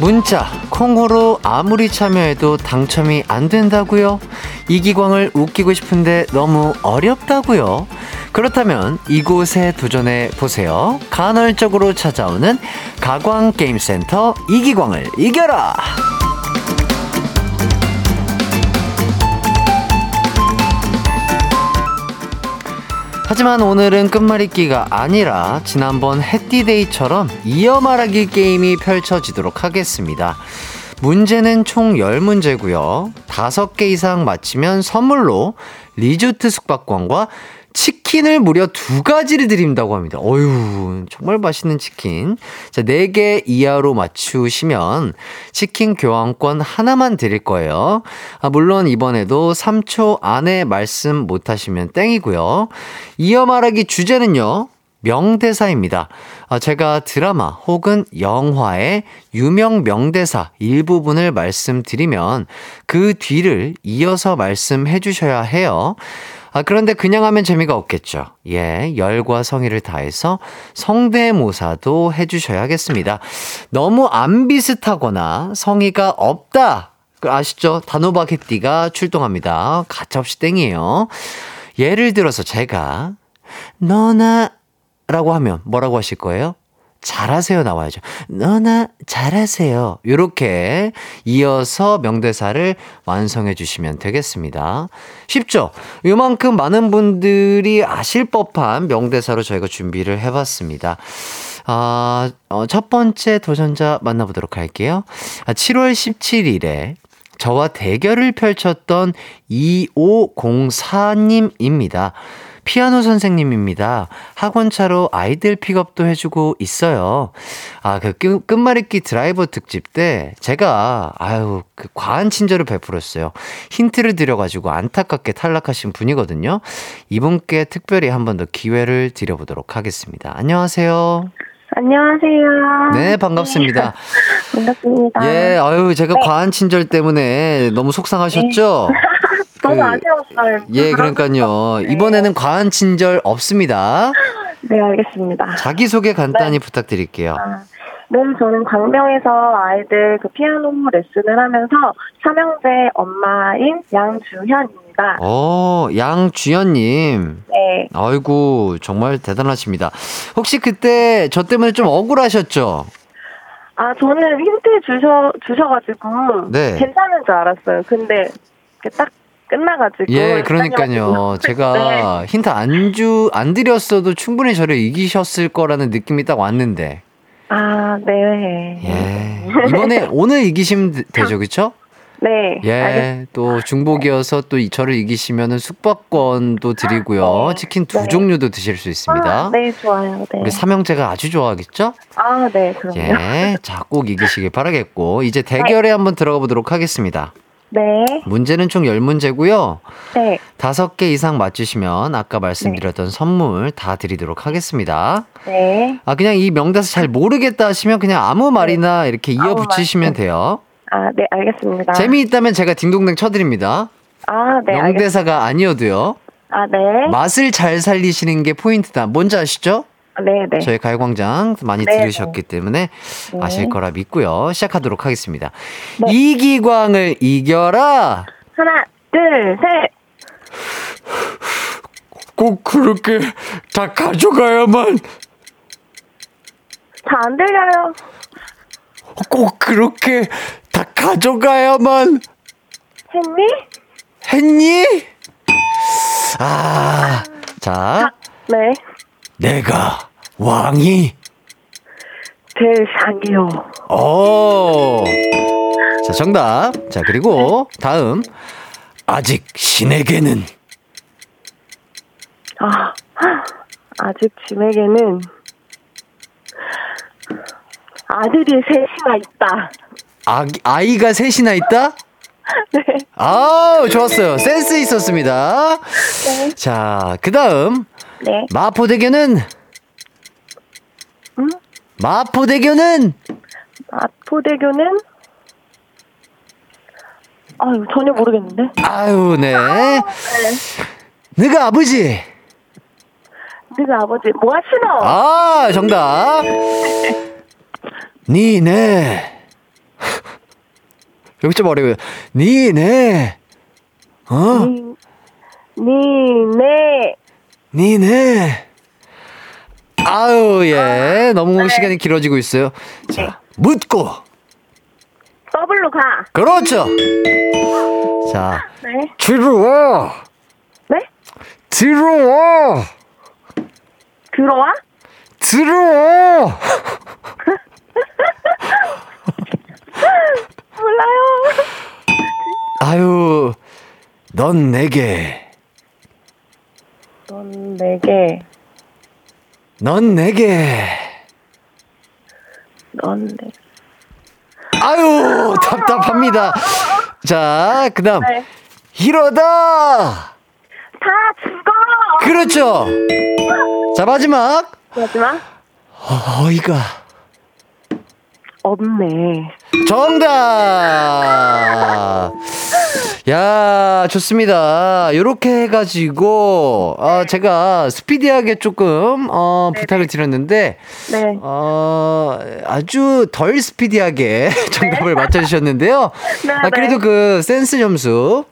문자 콩으로 아무리 참여해도 당첨이 안 된다고요? 이기광을 웃기고 싶은데 너무 어렵다고요? 그렇다면 이곳에 도전해 보세요. 간헐적으로 찾아오는 가광게임센터 이기광을 이겨라! 하지만 오늘은 끝말잇기가 아니라 지난번 해띠데이처럼 이어 말하기 게임이 펼쳐지도록 하겠습니다. 문제는 총 10문제고요. 5개 이상 맞히면 선물로 리조트 숙박권과 치킨을 무려 2가지를 드린다고 합니다. 어휴, 정말 맛있는 치킨. 자, 4개 이하로 맞추시면 치킨 교환권 하나만 드릴 거예요. 물론 이번에도 3초 안에 말씀 못하시면 땡이고요. 이어 말하기 주제는요, 명대사입니다. 제가 드라마 혹은 영화의 유명 명대사 일부분을 말씀드리면 그 뒤를 이어서 말씀해 주셔야 해요. 그런데 그냥 하면 재미가 없겠죠. 예, 열과 성의를 다해서 성대모사도 해주셔야겠습니다. 너무 안 비슷하거나 성의가 없다. 아시죠? 단호박해띠가 출동합니다. 가차없이 땡이에요. 예를 들어서 제가 너나 라고 하면 뭐라고 하실 거예요? 잘하세요 나와야죠. 너나 잘하세요. 요렇게 이어서 명대사를 완성해 주시면 되겠습니다. 쉽죠? 요만큼 많은 분들이 아실 법한 명대사로 저희가 준비를 해봤습니다. 첫 번째 도전자 만나보도록 할게요. 7월 17일에 저와 대결을 펼쳤던 2504님입니다. 피아노 선생님입니다. 학원차로 아이들 픽업도 해주고 있어요. 그 끝말잇기 드라이버 특집 때 제가, 그 과한 친절을 베풀었어요. 힌트를 드려가지고 안타깝게 탈락하신 분이거든요. 이분께 특별히 한 번 더 기회를 드려보도록 하겠습니다. 안녕하세요. 안녕하세요. 네, 반갑습니다. 반갑습니다. 예, 제가 네. 과한 친절 때문에 너무 속상하셨죠? 네. 너무 아쉬웠어요. 예, 그러니까요. 네. 이번에는 과한 친절 없습니다. 네, 알겠습니다. 자기소개 간단히 네. 부탁드릴게요. 네, 저는 광명에서 아이들 피아노 레슨을 하면서 삼형제 엄마인 양주현입니다. 양주현님. 네. 아이고, 정말 대단하십니다. 혹시 그때 저 때문에 좀 억울하셨죠? 저는 힌트 주셔가지고 네. 괜찮은 줄 알았어요. 근데 딱 끝나가지고. 예, 그러니까요. 제가 네. 힌트 안 드렸어도 충분히 저를 이기셨을 거라는 느낌이 딱 왔는데. 네. 예. 이번에 오늘 이기시면 되죠, 그쵸? 네. 예. 알겠습니다. 또 중복이어서 또 저를 이기시면은 숙박권도 드리고요. 네. 치킨 두 네. 종류도 드실 수 있습니다. 네, 좋아요. 네. 우리 삼형제가 아주 좋아하겠죠? 네, 그럼요. 예. 자, 꼭 이기시길 바라겠고. 이제 대결에 네. 한번 들어가 보도록 하겠습니다. 네. 문제는 총 10문제고요. 네. 5개 이상 맞추시면 아까 말씀드렸던 네. 선물 다 드리도록 하겠습니다. 네. 그냥 이 명대사 잘 모르겠다 하시면 그냥 아무 말이나 네. 이렇게 이어 붙이시면 돼요. 네, 알겠습니다. 재미있다면 제가 딩동댕 쳐드립니다. 네. 명대사가 알겠습니다. 아니어도요. 네. 맛을 잘 살리시는 게 포인트다. 뭔지 아시죠? 네. 저희 가요광장 많이 네, 들으셨기 네. 때문에 아실 거라 믿고요. 시작하도록 하겠습니다. 네. 이기광을 이겨라. 하나, 둘, 셋. 꼭 그렇게 다 가져가야만. 다 안 들려요. 꼭 그렇게 다 가져가야만. 했니? 자. 네. 내가 왕이 될 상이요. 자, 정답. 자, 그리고 다음. 아직 신에게는 아직 신에게는 아들이 셋이나 있다. 아이가 셋이나 있다? 네. 좋았어요. 센스 있었습니다. 네. 자, 그다음. 네. 마포대교는 전혀 모르겠는데. 네. 네가 아버지. 뭐 하시노? 정답. 니네. 여기 좀 어려워요. 니네. 니네. 예. 너무 네. 시간이 길어지고 있어요. 자, 네. 묻고. 더블로 가. 그렇죠. 자, 네. 들어와. 몰라요. 넌 내게. 넌 내게. 답답합니다. 자, 그 다음. 네. 이러다! 다 죽어! 그렇죠! 자, 마지막. 마지막? 어이가 없네. 정답! 야, 좋습니다. 요렇게 해가지고, 제가 스피디하게 조금, 부탁을 드렸는데, 네. 아주 덜 스피디하게 정답을 맞춰주셨는데요. 네, 그래도 그 센스 점수.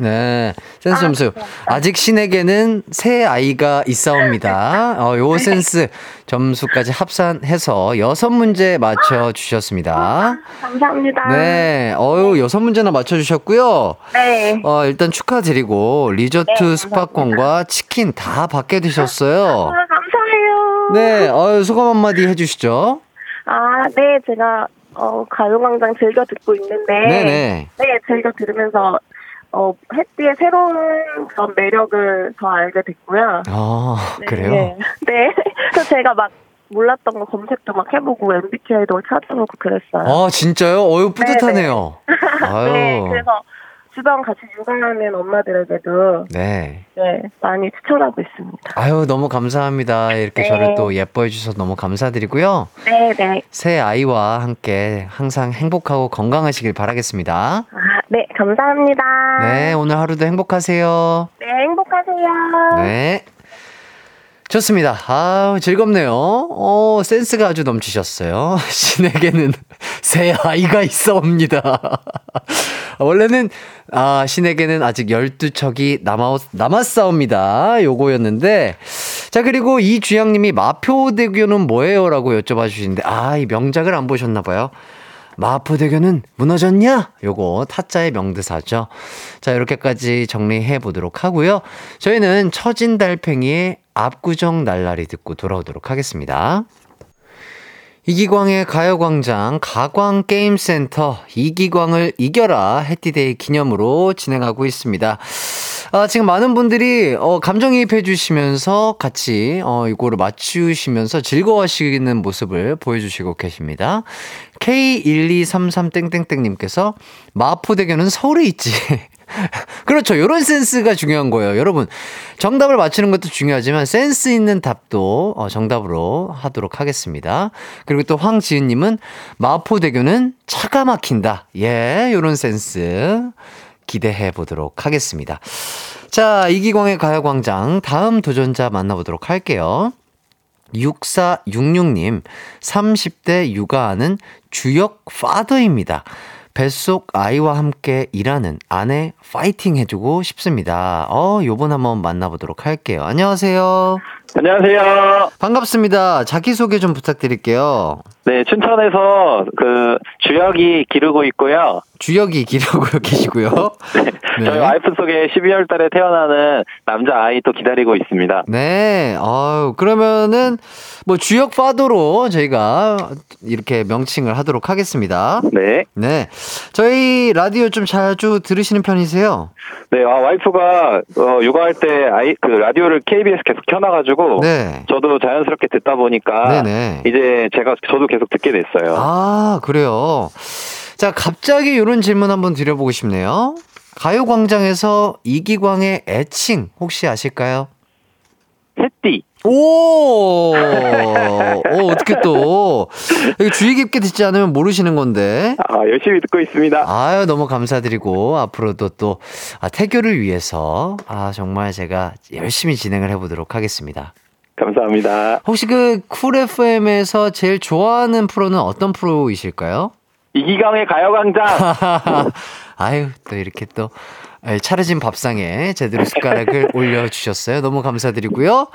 네. 센스 점수. 아직 신에게는 새 아이가 있사옵니다. 요 센스 점수까지 합산해서 6문제 맞춰주셨습니다. 감사합니다. 네. 어유 6문제나 맞춰주셨고요. 네. 일단 축하드리고, 리조트 네, 스파권과 치킨 다 받게 되셨어요. 아, 감사해요. 네. 소감 한마디 해주시죠. 아, 네. 제가, 가요광장 즐겨 듣고 있는데. 네네. 네. 즐겨 들으면서 햇띠의 새로운 그런 매력을 더 알게 됐고요. 아, 네, 그래요? 네. 네. 그래서 제가 막 몰랐던 거 검색도 막 해보고 MBTI도 찾아보고 그랬어요. 아, 진짜요? 어유 뿌듯하네요. 네. 아유. 네, 그래서 주변 같이 육아하는 엄마들에게도 네. 네, 많이 추천하고 있습니다. 아유, 너무 감사합니다. 이렇게 네. 저를 또 예뻐해 주셔서 너무 감사드리고요. 네, 네. 새 아이와 함께 항상 행복하고 건강하시길 바라겠습니다. 아, 네, 감사합니다. 네, 오늘 하루도 행복하세요. 네, 행복하세요. 네. 좋습니다. 아, 즐겁네요. 센스가 아주 넘치셨어요. 신에게는 새 아이가 있어옵니다. 원래는 신에게는 아직 12척이 남았사옵니다. 요거였는데, 자, 그리고 이주향님이 마포대교는 뭐예요? 라고 여쭤봐 주시는데, 아, 이 명작을 안 보셨나 봐요. 마포대교는 무너졌냐? 요거 타짜의 명대사죠. 자, 이렇게까지 정리해 보도록 하고요. 저희는 처진달팽이의 압구정 날라리 듣고 돌아오도록 하겠습니다. 이기광의 가요광장 가광게임센터 이기광을 이겨라 해티데이 기념으로 진행하고 있습니다. 아, 지금 많은 분들이 감정이입해 주시면서 같이 이거를 맞추시면서 즐거워하시는 모습을 보여주시고 계십니다. K1233땡땡땡님께서 마포대교는 서울에 있지. 그렇죠. 요런 센스가 중요한 거예요. 여러분, 정답을 맞추는 것도 중요하지만 센스 있는 답도 정답으로 하도록 하겠습니다. 그리고 또 황지은님은 마포대교는 차가 막힌다. 예, 요런 센스 기대해 보도록 하겠습니다. 자, 이기광의 가요광장 다음 도전자 만나보도록 할게요. 6466님, 30대 육아하는 주역 파더입니다. 뱃속 아이와 함께 일하는 아내 파이팅 해주고 싶습니다. 요번 한번 만나보도록 할게요. 안녕하세요. 안녕하세요. 반갑습니다. 자기소개 좀 부탁드릴게요. 네, 춘천에서 주역이 기르고 있고요. 주역이 기르고 계시고요. 네. 저희 와이프 속에 12월 달에 태어나는 남자아이 또 기다리고 있습니다. 네. 그러면은 뭐 주역 파도로 저희가 이렇게 명칭을 하도록 하겠습니다. 네. 네. 저희 라디오 좀 자주 들으시는 편이세요? 네. 와이프가 육아할 때 라디오를 KBS 계속 켜놔가지고 네. 저도 자연스럽게 듣다 보니까 네네. 이제 저도 계속 듣게 됐어요. 아, 그래요. 자, 갑자기 이런 질문 한번 드려보고 싶네요. 가요광장에서 이기광의 애칭 혹시 아실까요? 햇띠. 오, 어떻게 또. 주의 깊게 듣지 않으면 모르시는 건데. 아, 열심히 듣고 있습니다. 아유, 너무 감사드리고, 앞으로도 또, 태교를 위해서, 정말 제가 열심히 진행을 해보도록 하겠습니다. 감사합니다. 혹시 쿨 FM에서 제일 좋아하는 프로는 어떤 프로이실까요? 이기광의 가요광장! 아유, 또 이렇게 또 차려진 밥상에 제대로 숟가락을 올려주셨어요. 너무 감사드리고요.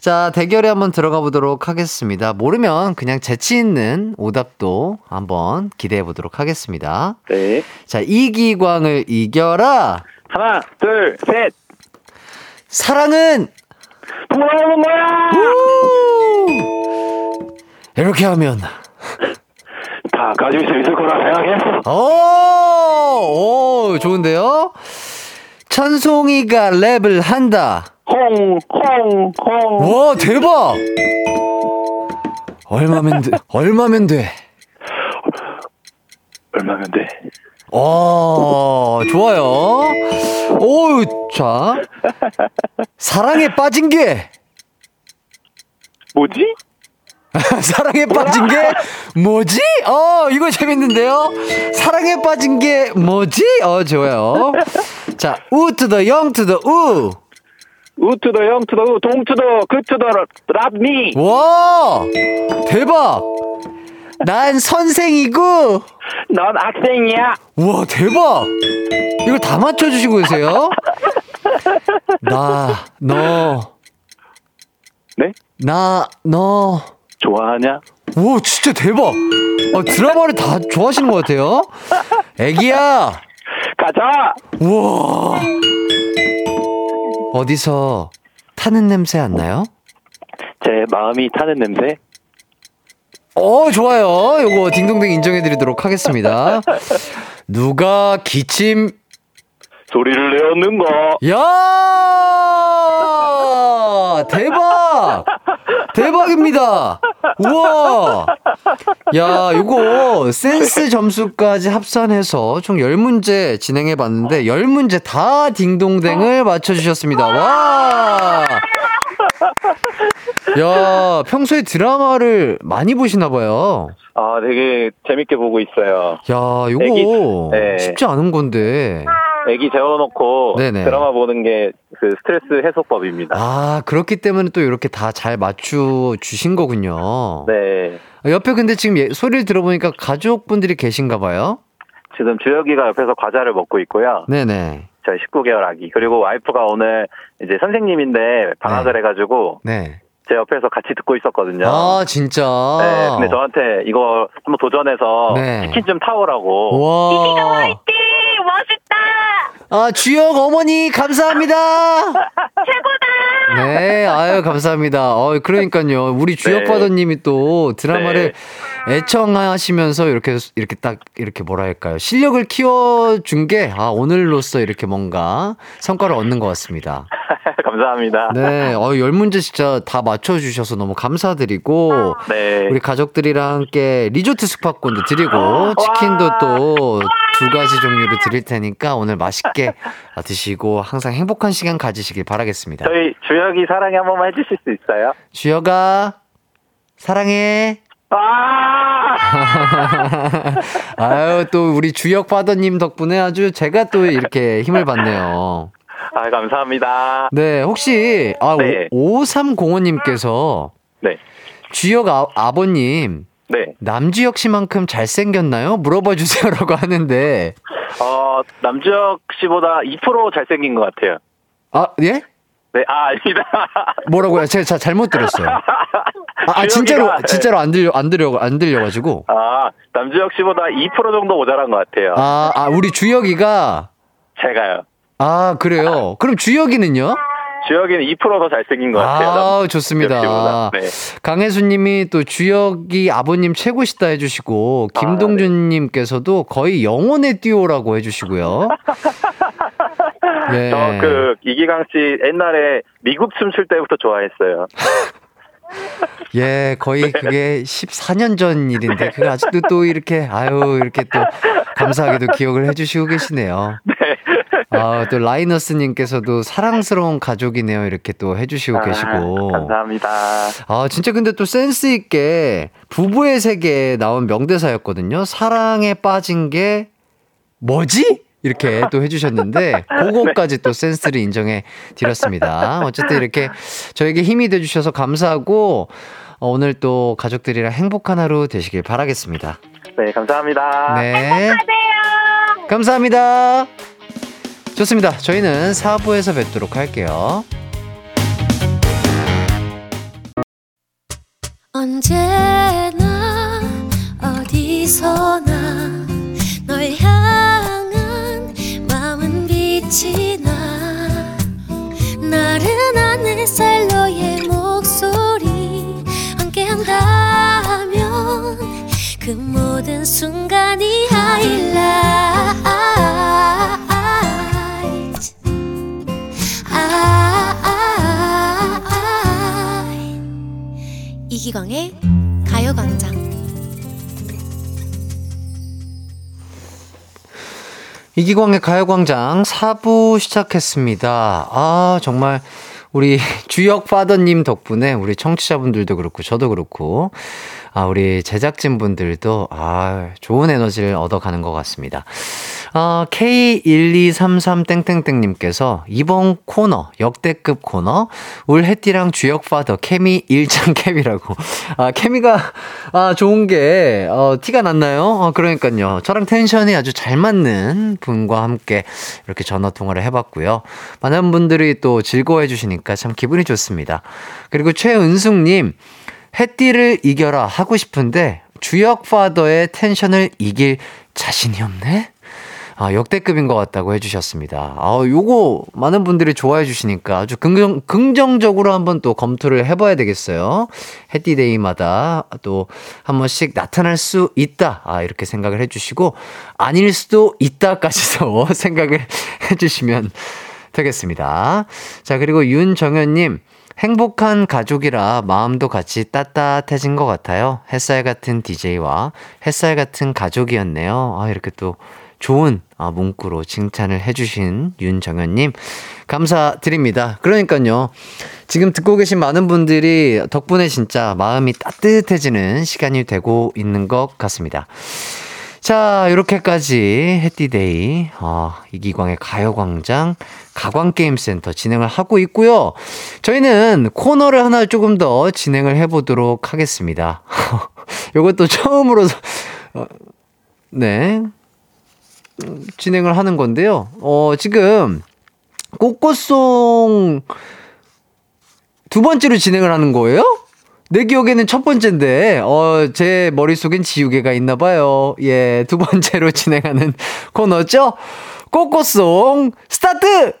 자, 대결에 한번 들어가 보도록 하겠습니다. 모르면 그냥 재치 있는 오답도 한번 기대해 보도록 하겠습니다. 네. 자, 이기광을 이겨라! 하나, 둘, 셋! 사랑은! 동거야, 동거야! 이렇게 하면 다 가질 수 있을 거라 생각해. 오, 좋은데요? 천송이가 랩을 한다. 홍. 와, 대박! 얼마면 돼? 오, 좋아요. 오, 자, 사랑에 빠진 게 뭐지? 사랑에 빠진 게 뭐지? 이거 재밌는데요? 사랑에 빠진 게 뭐지? 좋아요. 자, 우 to the 영 to the 우. 우 to the 영 to the 우. 동 to the 그 to the love me. 와! 대박! 난 선생이고 넌 학생이야. 우와, 대박! 이걸 다 맞춰 주시고 계세요? 나, 너. 네? 나, 너. 좋아하냐? 오, 진짜 대박! 드라마를 다 좋아하시는 것 같아요. 애기야! 가자! 우와! 어디서 타는 냄새 안 나요? 제 마음이 타는 냄새? 좋아요. 요거 딩동댕 인정해드리도록 하겠습니다. 누가 기침 소리를 내었는가? 야! 대박! 대박입니다! 우와! 야, 요거 센스 점수까지 합산해서 총 10문제 진행해봤는데 10문제 다 딩동댕을 맞춰주셨습니다. 와! 야, 평소에 드라마를 많이 보시나봐요. 아, 되게 재밌게 보고 있어요. 야, 요거 네. 쉽지 않은 건데. 애기 재워놓고 네네. 드라마 보는 게 그 스트레스 해소법입니다. 아, 그렇기 때문에 또 이렇게 다 잘 맞춰주신 거군요. 네. 옆에 근데 지금 소리를 들어보니까 가족분들이 계신가 봐요? 지금 주혁이가 옆에서 과자를 먹고 있고요. 네네. 저희 19개월 아기. 그리고 와이프가 오늘 이제 선생님인데 방학을 네. 해가지고. 네. 제 옆에서 같이 듣고 있었거든요. 아, 진짜? 네. 근데 저한테 이거 한번 도전해서. 네. 치킨 좀 타오라고. 와. 이기광 화이팅! 멋있다! 아, 주혁 어머니, 감사합니다! 최고다! 네, 아유, 감사합니다. 그러니까요. 우리 주혁파더님이 네. 또 드라마를 네. 애청하시면서 이렇게 딱, 이렇게 뭐랄까요. 실력을 키워준 게, 오늘로써 이렇게 뭔가 성과를 얻는 것 같습니다. 감사합니다. 네, 10문제 진짜 다 맞춰주셔서 너무 감사드리고, 네. 우리 가족들이랑 함께 리조트 숙박권도 드리고, 치킨도 또 두 가지 종류를 드릴 테니까 오늘 맛있게 드시고 항상 행복한 시간 가지시길 바라겠습니다. 저희 주혁이 사랑해 한 번만 해주실 수 있어요? 주혁아, 사랑해. 아유, 또 우리 주혁 파더님 덕분에 아주 제가 또 이렇게 힘을 받네요. 아, 감사합니다. 네, 혹시, 네. 5305님께서. 네. 주혁 아버님. 네. 남주혁 씨만큼 잘생겼나요? 물어봐 주세요라고 하는데. 남주혁 씨보다 2% 잘생긴 것 같아요. 아, 예? 네, 아닙니다. 뭐라고요? 제가 잘못 들었어요. 진짜로 안 들려가지고. 아, 남주혁 씨보다 2% 정도 모자란 것 같아요. 우리 주혁이가. 제가요. 아, 그래요? 그럼 주혁이는요? 주혁이는 2% 더 잘생긴 것 같아요. 아, 좋습니다. 네. 강혜수님이 또 주혁이 아버님 최고시다 해주시고, 김동준님께서도 네. 거의 영혼의 듀오라고 해주시고요. 네. 저 이기강 씨 옛날에 미국 춤출 때부터 좋아했어요. 예, 거의 네. 그게 14년 전 일인데, 그거 아직도 또 이렇게, 이렇게 또 감사하게도 기억을 해주시고 계시네요. 네. 또 라이너스님께서도 사랑스러운 가족이네요. 이렇게 또 해주시고 계시고. 감사합니다. 진짜 근데 또 센스있게 부부의 세계에 나온 명대사였거든요. 사랑에 빠진 게 뭐지? 이렇게 또 해주셨는데, 그거까지 네. 또 센스를 인정해 드렸습니다. 어쨌든 이렇게 저에게 힘이 돼주셔서 감사하고, 오늘 또 가족들이랑 행복한 하루 되시길 바라겠습니다. 네, 감사합니다. 네. 행복하세요. 감사합니다. 좋습니다. 저희는 4부에서 뵙도록 할게요. 언제나 어디서나 널 향한 마음은 빛이 나. 나른한 햇살 너의 목소리 함께한다면 그 모든 순간이 하일라. 이기광의 가요광장. 이기광의 가요광장 4부 시작했습니다. 정말 우리 주역 파더님 덕분에 우리 청취자분들도 그렇고 저도 그렇고 우리 제작진분들도 좋은 에너지를 얻어가는 것 같습니다. K1233땡땡땡님께서 이번 코너 역대급 코너 올 해띠랑 주역 파더 케미 1장 케미라고 케미가 좋은 게 티가 났나요? 그러니까요. 저랑 텐션이 아주 잘 맞는 분과 함께 이렇게 전화 통화를 해봤고요. 많은 분들이 또 즐거워해 주시니까 참 기분이 좋습니다. 그리고 최은숙님 해띠를 이겨라 하고 싶은데 주역 파더의 텐션을 이길 자신이 없네? 역대급인 것 같다고 해주셨습니다. 요거 많은 분들이 좋아해 주시니까 아주 긍정적으로 한번 또 검토를 해봐야 되겠어요. 해띠데이마다 또 한 번씩 나타날 수 있다. 이렇게 생각을 해주시고, 아닐 수도 있다까지도 생각을 해주시면 되겠습니다. 자, 그리고 윤정현님. 행복한 가족이라 마음도 같이 따뜻해진 것 같아요. 햇살 같은 DJ와 햇살 같은 가족이었네요. 이렇게 또 좋은 문구로 칭찬을 해주신 윤정현님 감사드립니다. 그러니까요. 지금 듣고 계신 많은 분들이 덕분에 진짜 마음이 따뜻해지는 시간이 되고 있는 것 같습니다. 자, 이렇게까지 해띠데이 이기광의 가요광장 가광게임센터 진행을 하고 있고요. 저희는 코너를 하나 조금 더 진행을 해보도록 하겠습니다. 이것도 처음으로 네 진행을 하는 건데요. 지금 꽃꽃송 두 번째로 진행을 하는 거예요? 내 기억에는 첫 번째인데, 제 머릿속엔 지우개가 있나 봐요. 예, 두 번째로 진행하는 코너죠? 꼬꼬송 스타트!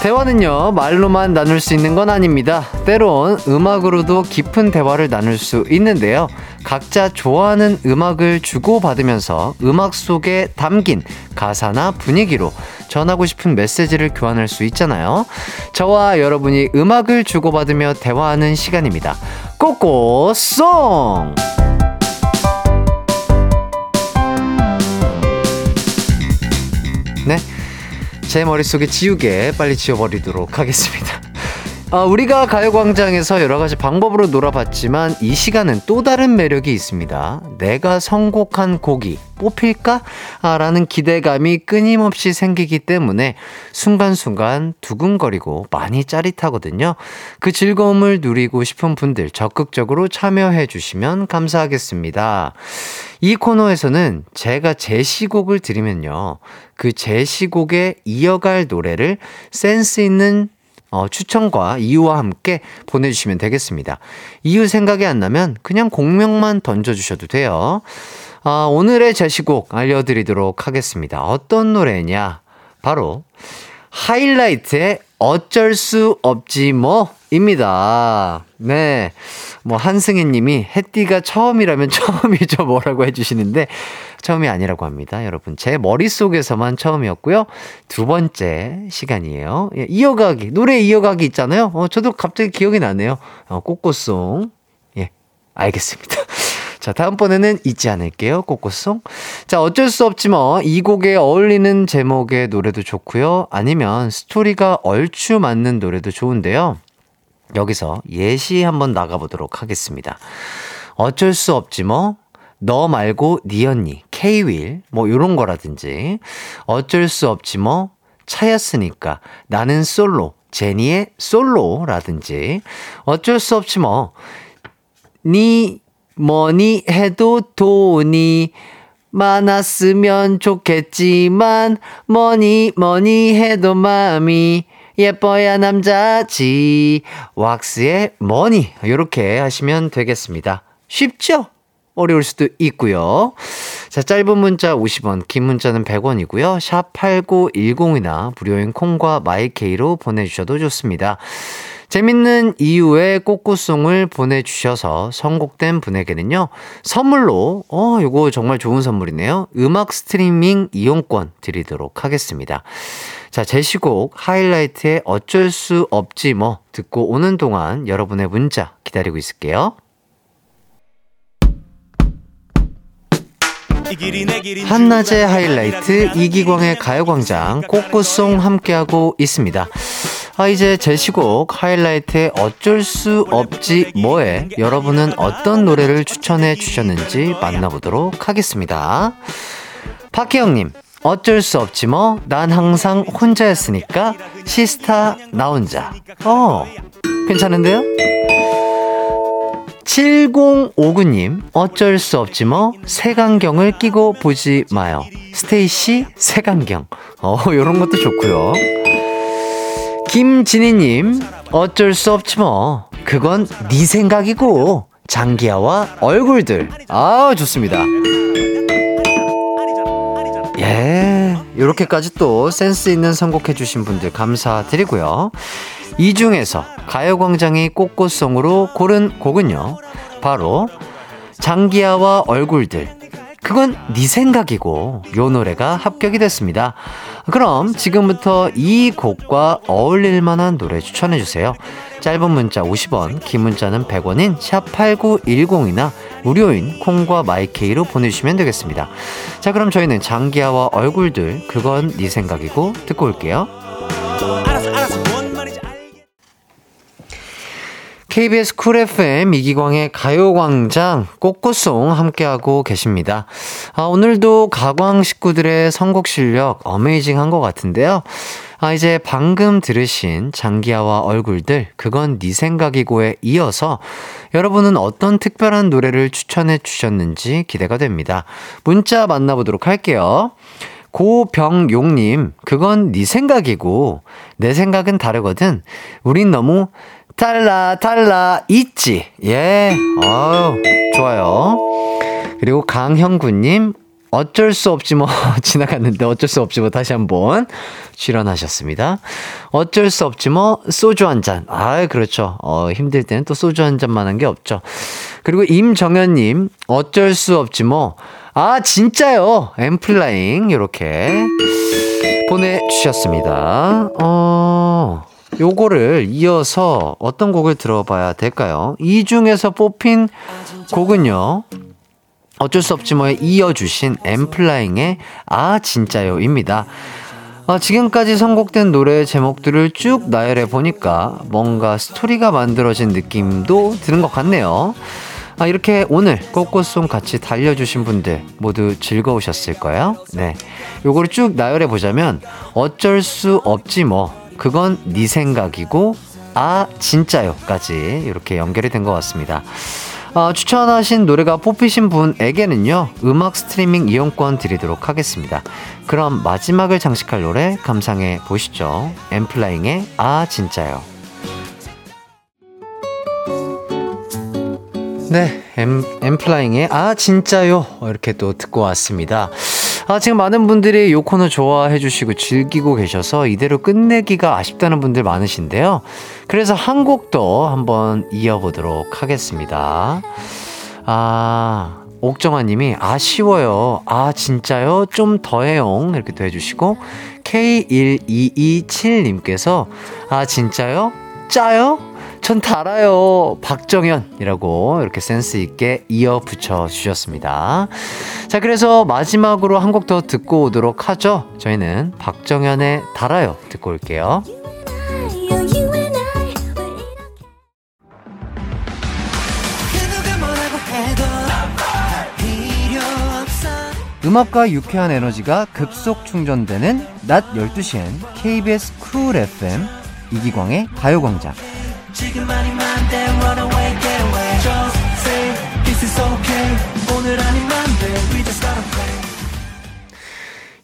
대화는요, 말로만 나눌 수 있는 건 아닙니다. 때론 음악으로도 깊은 대화를 나눌 수 있는데요. 각자 좋아하는 음악을 주고받으면서 음악 속에 담긴 가사나 분위기로 전하고 싶은 메시지를 교환할 수 있잖아요. 저와 여러분이 음악을 주고받으며 대화하는 시간입니다. 꼬꼬송! 네. 제 머릿속에 지우개 빨리 지워버리도록 하겠습니다. 우리가 가요광장에서 여러가지 방법으로 놀아봤지만 이 시간은 또 다른 매력이 있습니다. 내가 선곡한 곡이 뽑힐까? 라는 기대감이 끊임없이 생기기 때문에 순간순간 두근거리고 많이 짜릿하거든요. 그 즐거움을 누리고 싶은 분들 적극적으로 참여해 주시면 감사하겠습니다. 이 코너에서는 제가 제시곡을 드리면요. 그 제시곡에 이어갈 노래를 센스 있는 추천과 이유와 함께 보내주시면 되겠습니다. 이유 생각이 안 나면 그냥 공명만 던져주셔도 돼요. 오늘의 제시곡 알려드리도록 하겠습니다. 어떤 노래냐? 바로 하이라이트의 어쩔 수 없지 뭐 입니다. 네, 뭐 한승희 님이 해띠가 처음이라면 처음이죠 뭐라고 해주시는데 처음이 아니라고 합니다. 여러분 제 머릿속에서만 처음이었고요. 두 번째 시간이에요. 예, 이어가기 노래 이어가기 있잖아요. 저도 갑자기 기억이 나네요. 꼬꼬송 예 알겠습니다. 자, 다음번에는 잊지 않을게요. 꼬꼬송. 자, 어쩔 수 없지 뭐. 이 곡에 어울리는 제목의 노래도 좋고요. 아니면 스토리가 얼추 맞는 노래도 좋은데요. 여기서 예시 한번 나가보도록 하겠습니다. 어쩔 수 없지 뭐. 너 말고 네 언니, 케이윌 뭐 요런 거라든지 어쩔 수 없지 뭐. 차였으니까 나는 솔로, 제니의 솔로라든지 어쩔 수 없지 뭐. 니 뭐니 해도 돈이 많았으면 좋겠지만 뭐니 해도 마음이 예뻐야 남자지 왁스의 머니 이렇게 하시면 되겠습니다. 쉽죠? 어려울 수도 있고요. 자, 짧은 문자 50원, 긴 문자는 100원이고요. 샵 8910이나 무료인 콩과 마이케이로 보내주셔도 좋습니다. 재밌는 이유의 꼬꼬송을 보내주셔서 선곡된 분에게는요. 선물로 요거 정말 좋은 선물이네요. 음악 스트리밍 이용권 드리도록 하겠습니다. 자, 제시곡 하이라이트에 어쩔 수 없지 뭐 듣고 오는 동안 여러분의 문자 기다리고 있을게요. 한낮의 하이라이트 이기광의 가요광장 꽃꽃송 함께하고 있습니다. 아, 이제 제시곡 하이라이트의 어쩔 수 없지 뭐에 여러분은 어떤 노래를 추천해 주셨는지 만나보도록 하겠습니다. 박혜영님, 어쩔 수 없지 뭐, 난 항상 혼자였으니까 시스타 나 혼자. 괜찮은데요? 7059님, 어쩔 수 없지 뭐, 색안경을 끼고 보지 마요. 스테이씨 색안경. 요런 것도 좋고요. 김진희님, 어쩔 수 없지 뭐, 그건 네 생각이고. 장기하와 얼굴들. 아, 좋습니다. 예, 이렇게까지 또 센스 있는 선곡해 주신 분들 감사드리고요. 이 중에서 가요광장이 꽃꽃송으로 고른 곡은요, 바로 장기하와 얼굴들, 그건 네 생각이고, 요 노래가 합격이 됐습니다. 그럼 지금부터 이 곡과 어울릴만한 노래 추천해주세요. 짧은 문자 50원, 긴 문자는 100원인 샵8910이나 무료인 콩과 마이케이로 보내주시면 되겠습니다. 자, 그럼 저희는 장기하와 얼굴들, 그건 네 생각이고 듣고 올게요. KBS 쿨 FM 이기광의 가요광장 꽃꽃송 함께하고 계십니다. 아, 오늘도 가광 식구들의 선곡 실력 어메이징한 것 같은데요. 아, 이제 방금 들으신 장기하와 얼굴들, 그건 네 생각이고에 이어서 여러분은 어떤 특별한 노래를 추천해 주셨는지 기대가 됩니다. 문자 만나보도록 할게요. 고병용님, 그건 네 생각이고 내 생각은 다르거든. 우린 너무 달라 있지. 예, 좋아요. 그리고 강형구님, 어쩔 수 없지 뭐 지나갔는데 어쩔 수 없지 뭐 다시 한번 출연하셨습니다. 어쩔 수 없지 뭐 소주 한 잔. 아, 그렇죠. 힘들 때는 또 소주 한 잔만한 게 없죠. 그리고 임정현님, 어쩔 수 없지 뭐. 아, 진짜요. 엠플라잉 이렇게 보내주셨습니다. 요거를 이어서 어떤 곡을 들어봐야 될까요? 이 중에서 뽑힌 곡은요, 어쩔 수 없지 뭐에 이어주신 엠플라잉의 아 진짜요 입니다. 지금까지 선곡된 노래의 제목들을 쭉 나열해 보니까 뭔가 스토리가 만들어진 느낌도 드는 것 같네요. 이렇게 오늘 꽃꽃송 같이 달려주신 분들 모두 즐거우셨을 거예요. 네, 요거를 쭉 나열해 보자면 어쩔 수 없지 뭐, 그건 네 생각이고, 아 진짜요까지 이렇게 연결이 된 것 같습니다. 추천하신 노래가 뽑히신 분에게는요, 음악 스트리밍 이용권 드리도록 하겠습니다. 그럼 마지막을 장식할 노래 감상해 보시죠. 엠플라잉의 아 진짜요. 네, 엠플라잉의 아 진짜요 이렇게 또 듣고 왔습니다. 지금 많은 분들이 요 코너 좋아해 주시고 즐기고 계셔서 이대로 끝내기가 아쉽다는 분들 많으신데요. 그래서 한 곡 더 한번 이어보도록 하겠습니다. 옥정아님이 아쉬워요. 아 진짜요? 좀 더해용 이렇게 또 해주시고, K1227님께서 아 진짜요? 짜요? 전 달아요. 박정현이라고 이렇게 센스있게 이어 붙여주셨습니다. 자, 그래서 마지막으로 한 곡 더 듣고 오도록 하죠. 저희는 박정현의 달아요 듣고 올게요. 음악과 유쾌한 에너지가 급속 충전되는 낮 12시엔 KBS 쿨 FM 이기광의 가요광장.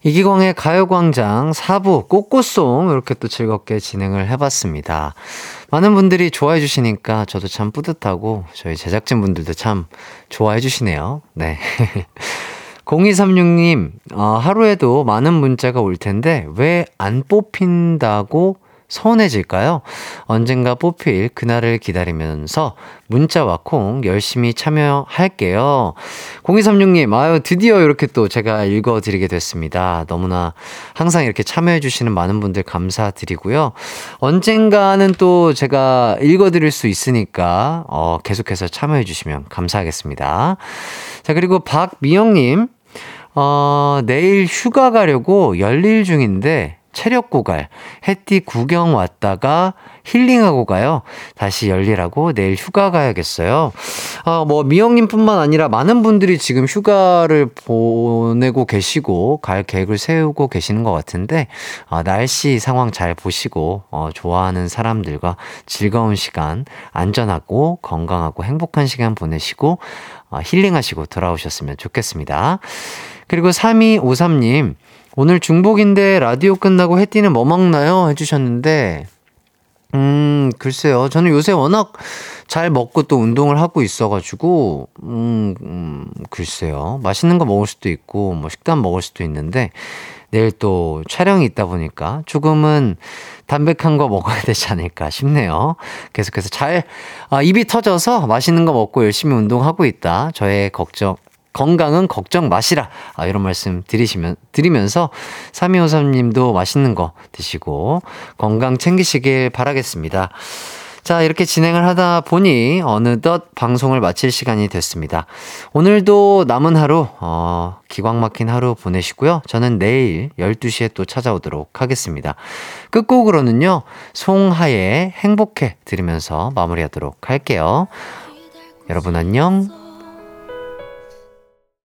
이기광의 가요광장 4부 꽃꽃송 이렇게 또 즐겁게 진행을 해봤습니다. 많은 분들이 좋아해 주시니까 저도 참 뿌듯하고 저희 제작진분들도 참 좋아해 주시네요. 네. 0236님, 하루에도 많은 문자가 올 텐데 왜 안 뽑힌다고 서운해질까요? 언젠가 뽑힐 그날을 기다리면서 문자와 콩 열심히 참여할게요. 0236님, 아유, 드디어 이렇게 또 제가 읽어드리게 됐습니다. 너무나 항상 이렇게 참여해주시는 많은 분들 감사드리고요. 언젠가는 또 제가 읽어드릴 수 있으니까 계속해서 참여해주시면 감사하겠습니다. 자, 그리고 박미영님, 내일 휴가 가려고 열일 중인데 체력 고갈, 햇띠 구경 왔다가 힐링하고 가요. 다시 열일하고 내일 휴가 가야겠어요. 뭐 미영님뿐만 아니라 많은 분들이 지금 휴가를 보내고 계시고 갈 계획을 세우고 계시는 것 같은데 날씨 상황 잘 보시고 좋아하는 사람들과 즐거운 시간, 안전하고 건강하고 행복한 시간 보내시고 힐링하시고 돌아오셨으면 좋겠습니다. 그리고 3253님, 오늘 중복인데 라디오 끝나고 해띠는 뭐 먹나요? 해주셨는데 글쎄요. 저는 요새 워낙 잘 먹고 또 운동을 하고 있어가지고 글쎄요. 맛있는 거 먹을 수도 있고 뭐 식단 먹을 수도 있는데 내일 또 촬영이 있다 보니까 조금은 담백한 거 먹어야 되지 않을까 싶네요. 계속해서 잘 입이 터져서 맛있는 거 먹고 열심히 운동하고 있다. 저의 걱정. 건강은 걱정 마시라. 이런 말씀 드리면서 3253님도 맛있는 거 드시고 건강 챙기시길 바라겠습니다. 자, 이렇게 진행을 하다 보니 어느덧 방송을 마칠 시간이 됐습니다. 오늘도 남은 하루 기광 막힌 하루 보내시고요. 저는 내일 12시에 또 찾아오도록 하겠습니다. 끝곡으로는요. 송하예의 행복해 들으면서 마무리하도록 할게요. 여러분 안녕.